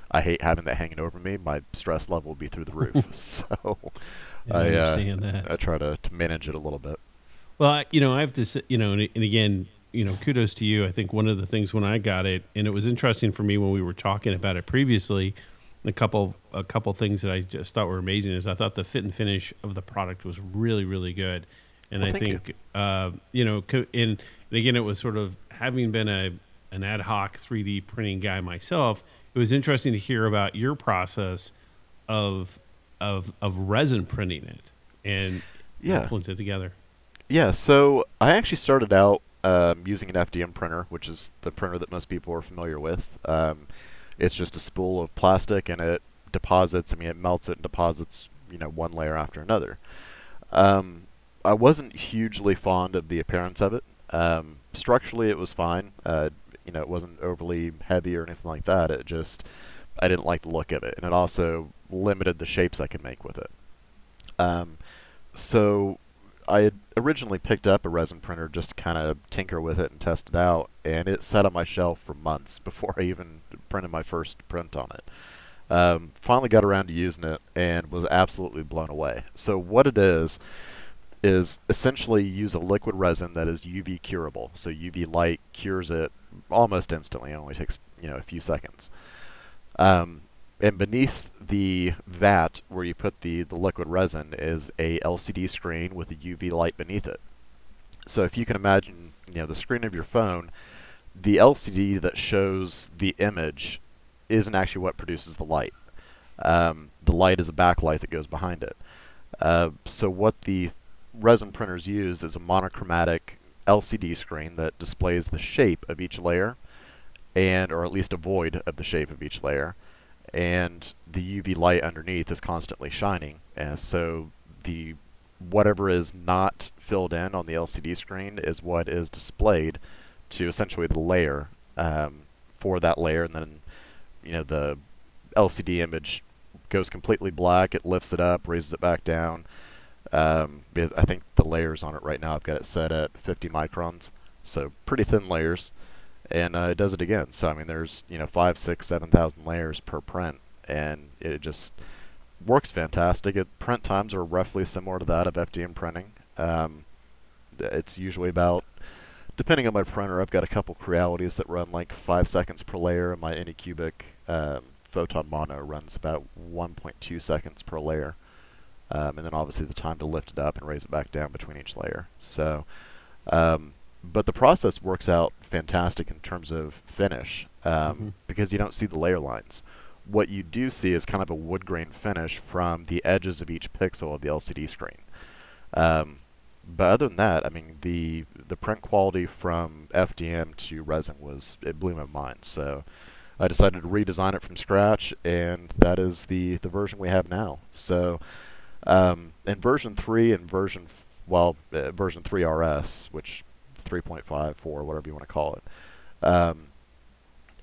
I hate having that hanging over me. My stress level would be through the roof. so yeah, I, uh, that. I try to, to manage it a little bit. Well, I, you know, I have to say, you know, and, and again, you know, kudos to you. I think one of the things when I got it, and it was interesting for me when we were talking about it previously, a couple, a couple things that I just thought were amazing is I thought the fit and finish of the product was really, really good. And well, I think, you. Uh, you know, co- and, and again, it was sort of having been a an ad hoc three D printing guy myself, it was interesting to hear about your process of of of resin printing it and yeah. pulling it together. Yeah, so I actually started out um, using an F D M printer, which is the printer that most people are familiar with. Um, it's just a spool of plastic, and it deposits. I mean, it melts it and deposits, you know, one layer after another. Um, I wasn't hugely fond of the appearance of it. Um, structurally, it was fine. Uh, You know, it wasn't overly heavy or anything like that. It just, I didn't like the look of it. And it also limited the shapes I could make with it. Um, so I had originally picked up a resin printer just to kind of tinker with it and test it out, and it sat on my shelf for months before I even printed my first print on it. Um, finally got around to using it and was absolutely blown away. So what it is, is essentially you use a liquid resin that is U V curable. So U V light cures it almost instantly. It only takes, you know, a few seconds. Um, and beneath the vat where you put the, the liquid resin is a L C D screen with a U V light beneath it. So if you can imagine, you know, the screen of your phone, the L C D that shows the image isn't actually what produces the light. Um, the light is a backlight that goes behind it. Uh, so what the resin printers use is a monochromatic L C D screen that displays the shape of each layer, and or at least a void of the shape of each layer, and the U V light underneath is constantly shining, and so the whatever is not filled in on the L C D screen is what is displayed to essentially the layer um, for that layer, and then you know the L C D image goes completely black. It lifts it up, raises it back down. Um, I think the layers on it right now, I've got it set at fifty microns, so pretty thin layers, and uh, it does it again. So I mean, there's you know five, six, seven thousand layers per print, and it just works fantastic. It, print times are roughly similar to that of F D M printing. Um, it's usually about, depending on my printer, I've got a couple Crealities that run like five seconds per layer, and my Anycubic um, Photon Mono runs about one point two seconds per layer. Um, and then obviously the time to lift it up and raise it back down between each layer. So, um, but the process works out fantastic in terms of finish um, mm-hmm. because you don't see the layer lines. What you do see is kind of a wood grain finish from the edges of each pixel of the L C D screen. Um, but other than that, I mean, the the print quality from F D M to resin was, it blew my mind. So I decided to redesign it from scratch, and that is the, the version we have now. So. Um, and version three and version, f- well, uh, version three R S, which three point five, four, whatever you want to call it, um,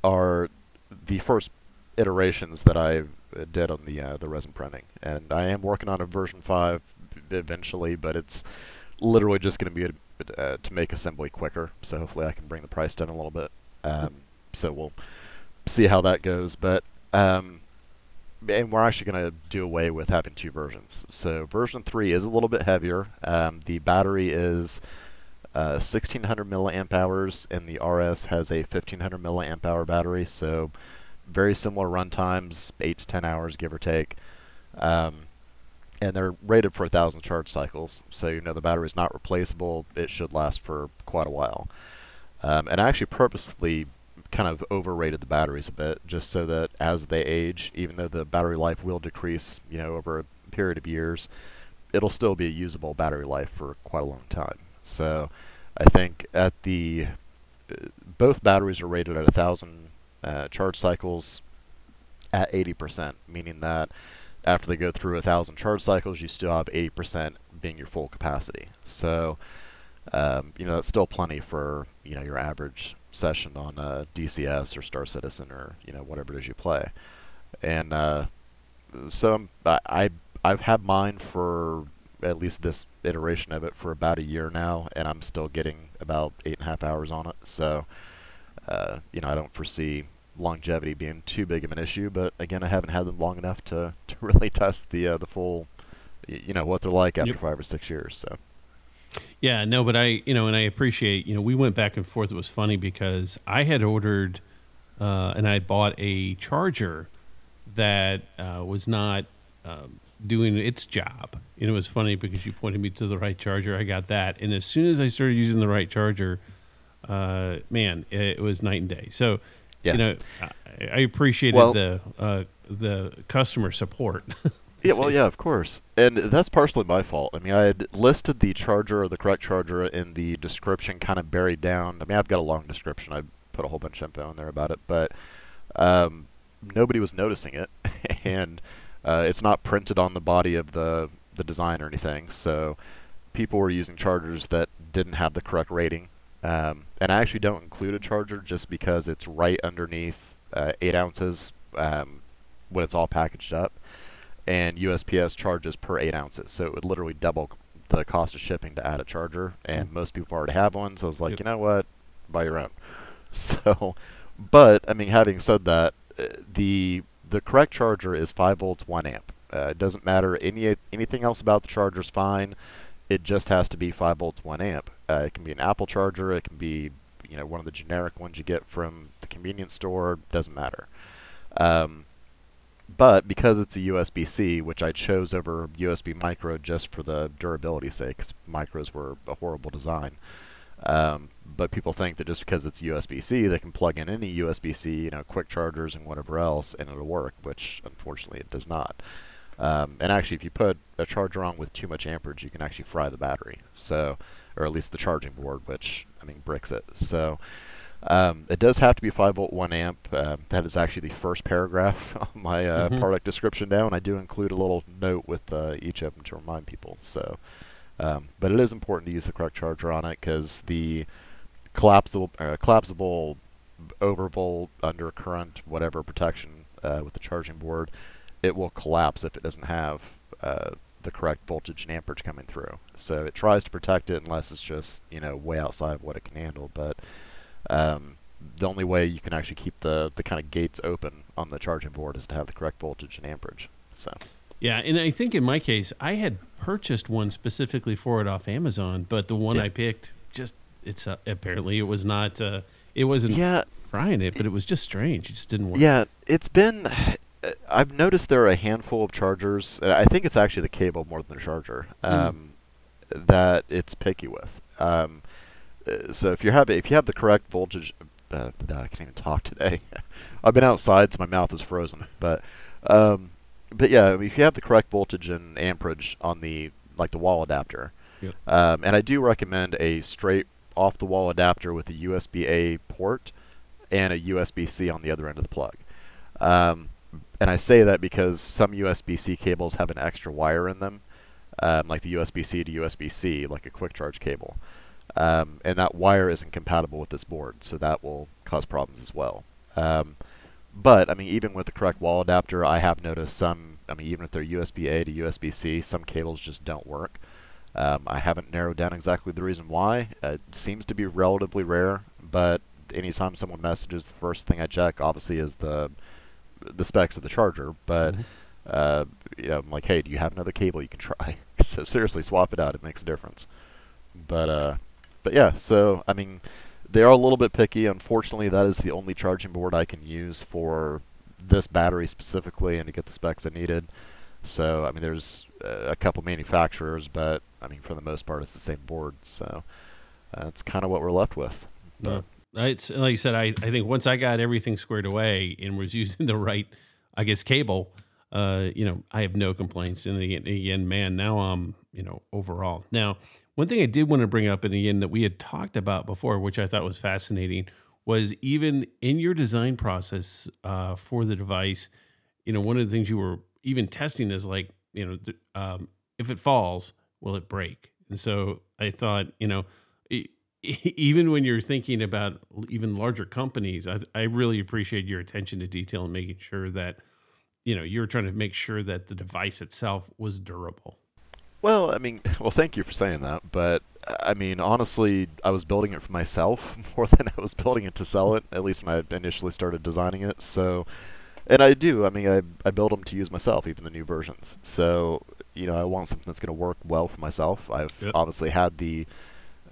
are the first iterations that I did on the uh, the resin printing. And I am working on a version five eventually, but it's literally just going to be a, uh, to make assembly quicker. So hopefully I can bring the price down a little bit. Um, so we'll see how that goes. But um, and we're actually going to do away with having two versions. So version three is a little bit heavier. Um, the battery is uh, sixteen hundred milliamp hours, and the R S has a fifteen hundred milliamp hour battery. So very similar run times, eight to ten hours, give or take. Um, and they're rated for a thousand charge cycles. So you know the battery is not replaceable. It should last for quite a while. Um, and I actually purposely kind of overrated the batteries a bit, just so that as they age, even though the battery life will decrease, you know, over a period of years, it'll still be a usable battery life for quite a long time. So I think at the uh, both batteries are rated at a thousand uh, charge cycles at eighty percent, meaning that after they go through a thousand charge cycles, you still have eighty percent being your full capacity. So um, you know, that's still plenty for you know your average session on uh, D C S or Star Citizen or you know whatever it is you play, and uh, so I'm, I, I I've had mine for at least this iteration of it for about a year now, and I'm still getting about eight and a half hours on it. So uh, you know I don't foresee longevity being too big of an issue, but again I haven't had them long enough to, to really test the uh, the full you know what they're like after yep. five or six years. So. Yeah, no, but I, you know, and I appreciate, you know, we went back and forth. It was funny because I had ordered uh, and I had bought a charger that uh, was not um, doing its job. And it was funny because you pointed me to the right charger. I got that. And as soon as I started using the right charger, uh, man, it was night and day. So, yeah. you know, I, I appreciated well, the uh, the customer support. Yeah, well, yeah, of course. And that's partially my fault. I mean, I had listed the charger or the correct charger in the description kind of buried down. I mean, I've got a long description. I put a whole bunch of info in there about it, but um, nobody was noticing it. And uh, it's not printed on the body of the, the design or anything. So people were using chargers that didn't have the correct rating. Um, and I actually don't include a charger just because it's right underneath uh, eight ounces um, when it's all packaged up. And U S P S charges per eight ounces, so it would literally double the cost of shipping to add a charger, and mm-hmm. most people already have one, so I was like, yep. you know what, buy your own. So, but, I mean, having said that, the the correct charger is five volts, one amp. Uh, it doesn't matter, any anything else about the charger is fine, it just has to be five volts, one amp. Uh, it can be an Apple charger, it can be, you know, one of the generic ones you get from the convenience store, doesn't matter. Um, but because it's a U S B C, which I chose over U S B micro just for the durability sake, because micros were a horrible design. Um, but people think that just because it's U S B C, they can plug in any U S B C, you know, quick chargers and whatever else, and it'll work, which unfortunately it does not. Um, and actually, if you put a charger on with too much amperage, you can actually fry the battery, so, or at least the charging board, which, I mean, bricks it. So um, it does have to be five volt, one amp. Uh, that is actually the first paragraph on my uh, mm-hmm. product description now, and I do include a little note with uh, each of them to remind people. So, um, but it is important to use the correct charger on it, because the collapsible, uh, collapsible overvolt, undercurrent, whatever protection uh, with the charging board, it will collapse if it doesn't have uh, the correct voltage and amperage coming through. So it tries to protect it unless it's just, you know, way outside of what it can handle. But um, the only way you can actually keep the, the kind of gates open on the charging board is to have the correct voltage and amperage. So yeah, and I think in my case, I had purchased one specifically for it off Amazon, but the one yeah. I picked, just it's uh, apparently it was not, uh, it wasn't yeah. frying it, but it was just strange. It just didn't work. Yeah, it's been... I've noticed there are a handful of chargers, and I think it's actually the cable more than the charger, um, mm. that it's picky with. Um, so if you have if you have the correct voltage, uh, no, I can't even talk today. I've been outside, so my mouth is frozen. But um, but yeah, I mean, if you have the correct voltage and amperage on the like the wall adapter, yep. um, and I do recommend a straight off the wall adapter with a U S B A port and a U S B C on the other end of the plug. Um, And I say that because some U S B C cables have an extra wire in them, um, like the U S B C to U S B C, like a quick charge cable. Um, and that wire isn't compatible with this board, so that will cause problems as well. Um, but, I mean, even with the correct wall adapter, I have noticed some, I mean, even if they're U S B A to U S B C, some cables just don't work. Um, I haven't narrowed down exactly the reason why. Uh, it seems to be relatively rare, but anytime someone messages, the first thing I check, obviously, is the... the specs of the charger, but uh, you know, I'm like, hey, do you have another cable you can try? So seriously, swap it out; it makes a difference. But uh, but yeah, so I mean, they are a little bit picky. Unfortunately, that is the only charging board I can use for this battery specifically, and to get the specs I needed. So I mean, there's uh, a couple manufacturers, but I mean, for the most part, it's the same board. So uh, that's kind of what we're left with. Yeah. It's like I said, I, I think once I got everything squared away and was using the right, I guess, cable, uh, you know, I have no complaints. And again, again, man, now I'm, you know, overall. Now, one thing I did want to bring up, and again, that we had talked about before, which I thought was fascinating, was even in your design process uh, for the device, you know, one of the things you were even testing is like, you know, th- um, if it falls, will it break? And so I thought, you know, it, even when you're thinking about even larger companies, I, I really appreciate your attention to detail and making sure that, you know, you're trying to make sure that the device itself was durable. Well, I mean, well, thank you for saying that. But I mean, honestly, I was building it for myself more than I was building it to sell it, at least when I initially started designing it. So, and I do, I mean, I, I build them to use myself, even the new versions. So, you know, I want something that's going to work well for myself. I've yep. obviously had the...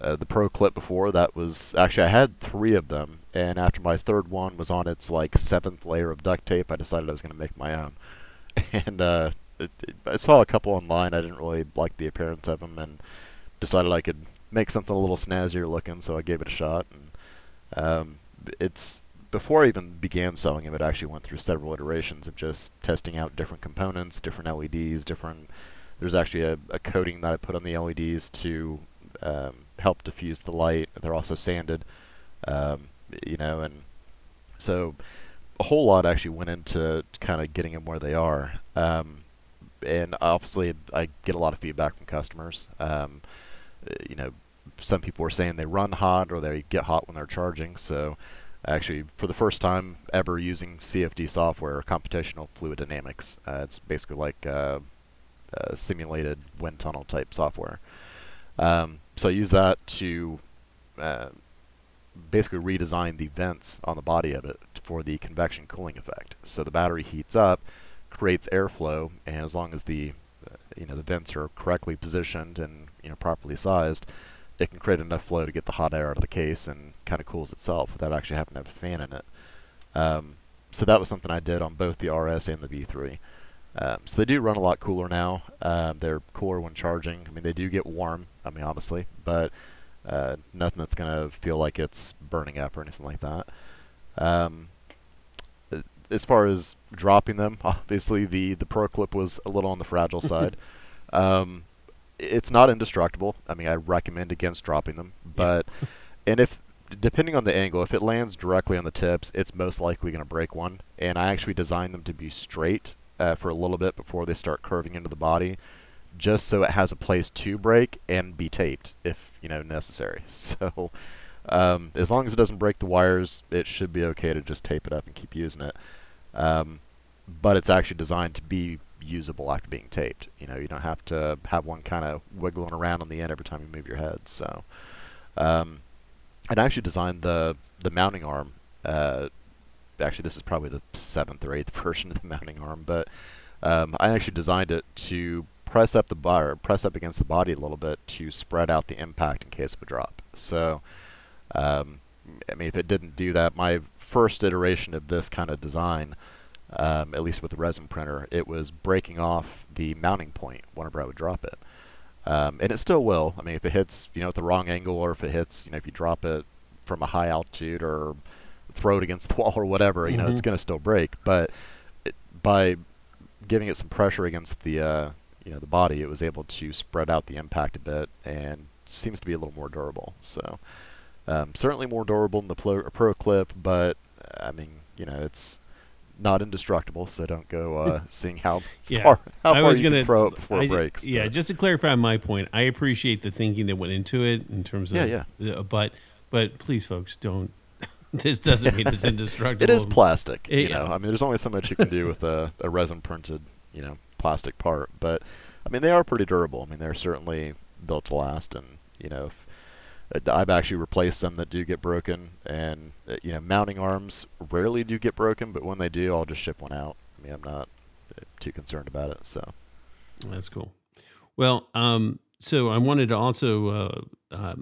Uh, the Pro Clip before, that was actually I had three of them, and after my third one was on its like seventh layer of duct tape, I decided I was going to make my own. And uh, it, it, I saw a couple online. I didn't really like the appearance of them, and decided I could make something a little snazzier looking. So I gave it a shot. And um, it's before I even began selling them, it actually went through several iterations of just testing out different components, different L E Ds, different. There's actually a, a coating that I put on the L E Ds to. Um, help diffuse the light. They're also sanded, um, you know, and so a whole lot actually went into kind of getting them where they are. Um, and obviously, I get a lot of feedback from customers. Um, you know, some people were saying they run hot or they get hot when they're charging. So, actually, for the first time ever using C F D software, computational fluid dynamics, uh, it's basically like uh, uh, simulated wind tunnel type software. Um, so I use that to uh, basically redesign the vents on the body of it for the convection cooling effect. So the battery heats up, creates airflow, and as long as the uh, you know the vents are correctly positioned and you know properly sized, it can create enough flow to get the hot air out of the case and kind of cools itself without actually having to have a fan in it. Um, so that was something I did on both the R S and the V three. Um, so they do run a lot cooler now. Uh, they're cooler when charging. I mean, they do get warm, I mean, obviously, but uh, nothing that's going to feel like it's burning up or anything like that. Um, as far as dropping them, obviously the, the Pro Clip was a little on the fragile side. Um, it's not indestructible. I mean, I recommend against dropping them, but, yeah. and if, depending on the angle, if it lands directly on the tips, it's most likely going to break one. And I actually designed them to be straight uh, for a little bit before they start curving into the body, just so it has a place to break and be taped if, you know, necessary. So um, as long as it doesn't break the wires, it should be okay to just tape it up and keep using it. Um, but it's actually designed to be usable after being taped. You know, you don't have to have one kind of wiggling around on the end every time you move your head. So um, I'd actually designed the the mounting arm. Uh, actually, this is probably the seventh or eighth version of the mounting arm, but um, I actually designed it to press up the bar, press up against the body a little bit to spread out the impact in case of a drop. So, um, I mean, if it didn't do that, my first iteration of this kind of design, um, at least with the resin printer, it was breaking off the mounting point whenever I would drop it. Um, and it still will. I mean, if it hits, you know, at the wrong angle, or if it hits, you know, if you drop it from a high altitude or throw it against the wall or whatever, mm-hmm. you know, it's going to still break. But it, by giving it some pressure against the, uh, you know, the body, it was able to spread out the impact a bit and seems to be a little more durable. So um, certainly more durable than the Pro, Pro Clip, but I mean, you know, it's not indestructible, so don't go uh, seeing how yeah. far how I far you gonna, can throw it before I, it breaks. Yeah, but. Just to clarify my point, I appreciate the thinking that went into it in terms of, yeah, yeah. Uh, but but please, folks, don't. This doesn't mean it's indestructible. It is plastic, it, you know. Yeah. I mean, there's only so much you can do with a, a resin printed, you know, plastic part. But I mean, they are pretty durable. I mean, they're certainly built to last, and you know. If, I've actually replaced some that do get broken, and uh, you know, mounting arms rarely do get broken, but when they do, I'll just ship one out. I mean, I'm not uh, too concerned about it. So that's cool. Well, um, so I wanted to also uh, uh,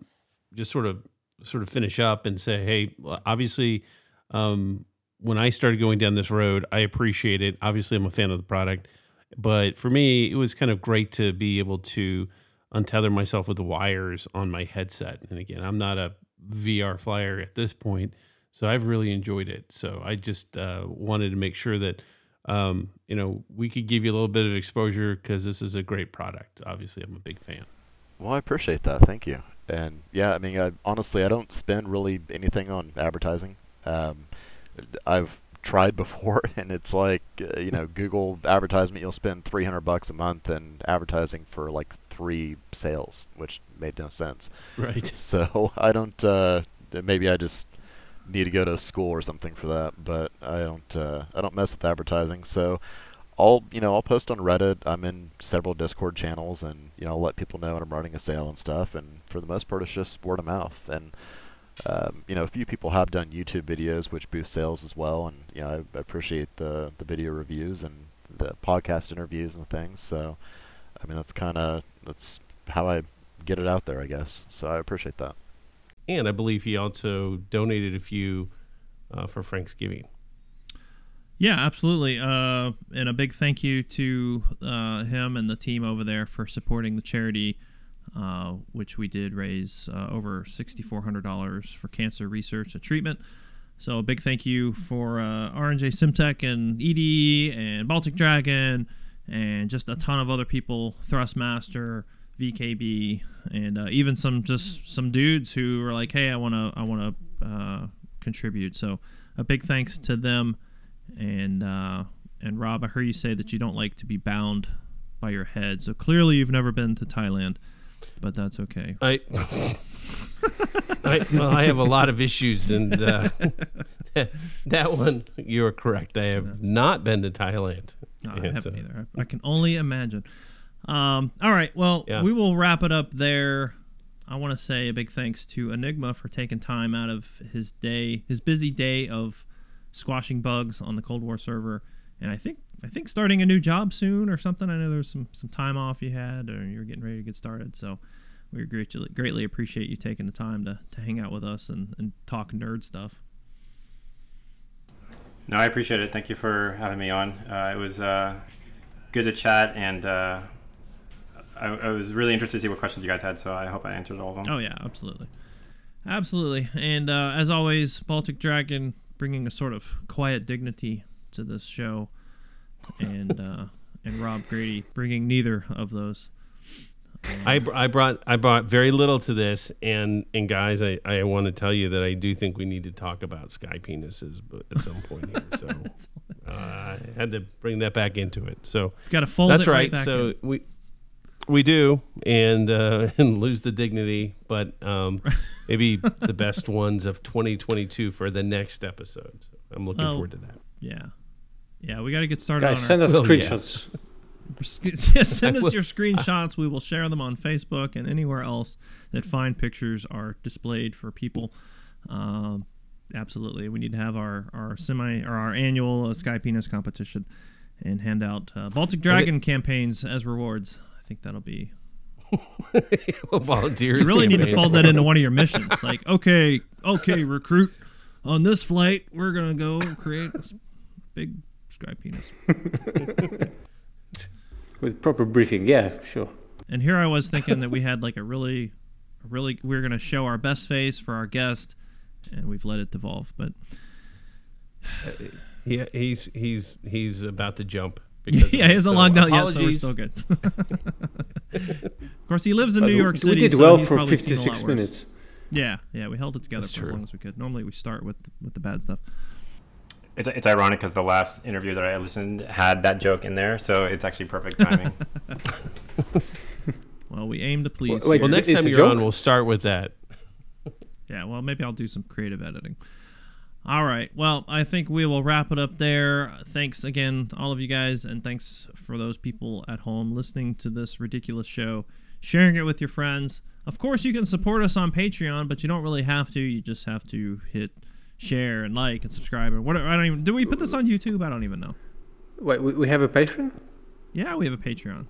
just sort of sort of finish up and say, hey, obviously, um, when I started going down this road, I appreciate it. Obviously, I'm a fan of the product, but for me, it was kind of great to be able to untether myself with the wires on my headset. And again, I'm not a V R flyer at this point, so I've really enjoyed it. So I just uh, wanted to make sure that, um, you know, we could give you a little bit of exposure because this is a great product. Obviously, I'm a big fan. Well, I appreciate that. Thank you. And yeah, I mean, I, honestly, I don't spend really anything on advertising. Um, I've tried before, and it's like, uh, you know, Google advertisement, you'll spend three hundred bucks a month in advertising for like three sales, which made no sense. Right. So I don't, uh, maybe I just need to go to school or something for that, but I don't, uh, I don't mess with advertising. So I'll, you know, I'll post on Reddit. I'm in several Discord channels, and, you know, I'll let people know when I'm running a sale and stuff. And for the most part, it's just word of mouth. And, Um, you know, a few people have done YouTube videos, which boost sales as well, and you know, I appreciate the the video reviews and the podcast interviews and things. So, I mean, that's kind of that's how I get it out there, I guess. So I appreciate that. And I believe he also donated a few uh, for Franksgiving. Yeah, absolutely. Uh, and a big thank you to uh, him and the team over there for supporting the charity. Uh, which we did raise uh, over six thousand four hundred dollars for cancer research and treatment. So a big thank you for uh, R J SimTech and E D and Baltic Dragon and just a ton of other people, Thrustmaster, V K B, and uh, even some just some dudes who were like, hey, I want to I want to uh, contribute. So a big thanks to them. And uh, and Rob, I heard you say that you don't like to be bound by your head. So clearly you've never been to Thailand. But that's okay. I, I, well, I have a lot of issues, and uh, that, that one, you're correct. I have that's not been to Thailand. No, I haven't so. either. I, I can only imagine. Um, all right, well, yeah. we will wrap it up there. I want to say a big thanks to Enigma for taking time out of his day, his busy day of squashing bugs on the Cold War server. And I think I think starting a new job soon or something. I know there's some, some time off you had or you were getting ready to get started. So we greatly, greatly appreciate you taking the time to, to hang out with us and, and talk nerd stuff. No, I appreciate it. Thank you for having me on. Uh, it was uh, good to chat, and uh, I, I was really interested to see what questions you guys had, so I hope I answered all of them. Oh, yeah, absolutely. Absolutely. And uh, as always, Baltic Dragon bringing a sort of quiet dignity to this show, and uh, and Rob Grady bringing neither of those. Um, I, I brought I brought very little to this, and and guys, I, I want to tell you that I do think we need to talk about sky penises at some point here. So uh, I had to bring that back into it. So got to fold. That's it right. right back so in. we we do, and uh, and lose the dignity, but um, maybe the best ones of twenty twenty-two for the next episode. So I'm looking oh, forward to that. Yeah, yeah, we got to get started. Guys, on send our- us screenshots. Oh, yeah. Just send us your screenshots. We will share them on Facebook and anywhere else that fine pictures are displayed for people. Um, absolutely, we need to have our, our semi or our annual uh, Sky Penis competition and hand out uh, Baltic Dragon it, campaigns as rewards. I think that'll be well, volunteers. You really campaign. Need to fold that into one of your missions. Like, okay, okay, recruit. On this flight, we're gonna go create a big Sky Penis. With proper briefing, yeah, sure. And here I was thinking that we had like a really, a really, we were going to show our best face for our guest, and we've let it devolve. But yeah, he's he's he's about to jump. Because yeah, he hasn't so logged out yet, so we're still good. Of course, he lives in but New York we, City. We did well so for fifty-six minutes. Yeah, yeah, we held it together That's for true. As long as we could. Normally, we start with with the bad stuff. It's it's ironic because the last interview that I listened had that joke in there, so it's actually perfect timing. Well, we aim to please. Well, wait, well next time you're joke? on, we'll start with that. Yeah, well, maybe I'll do some creative editing. All right. Well, I think we will wrap it up there. Thanks again, all of you guys, and thanks for those people at home listening to this ridiculous show, sharing it with your friends. Of course, you can support us on Patreon, but you don't really have to. You just have to hit share and like and subscribe and whatever. I don't even. Do we put this on YouTube? I don't even know. Wait, we have a Patreon? Yeah, we have a Patreon.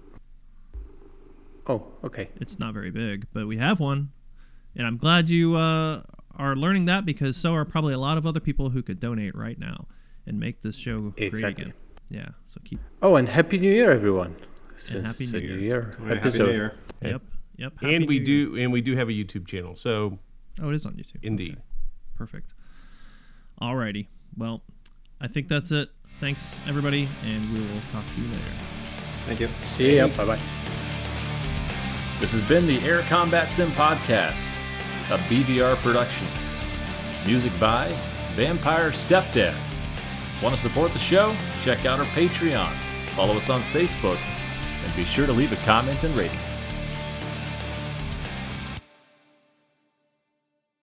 Oh, okay. It's not very big, but we have one, and I'm glad you uh, are learning that because so are probably a lot of other people who could donate right now and make this show exactly. great again. Yeah. So keep. Oh, and Happy New Year, everyone! And Happy New Year. Year. Happy episode. New Year. Yep. Yep. Happy and we New do, Year. and we do have a YouTube channel. So. Oh, it is on YouTube. Indeed. Okay. Perfect. Alrighty. Well, I think that's it. Thanks, everybody, and we will talk to you later. Thank you. See ya. Bye-bye. This has been the Air Combat Sim Podcast, a B V R production. Music by Vampire Stepdad. Want to support the show? Check out our Patreon. Follow us on Facebook. And be sure to leave a comment and rating.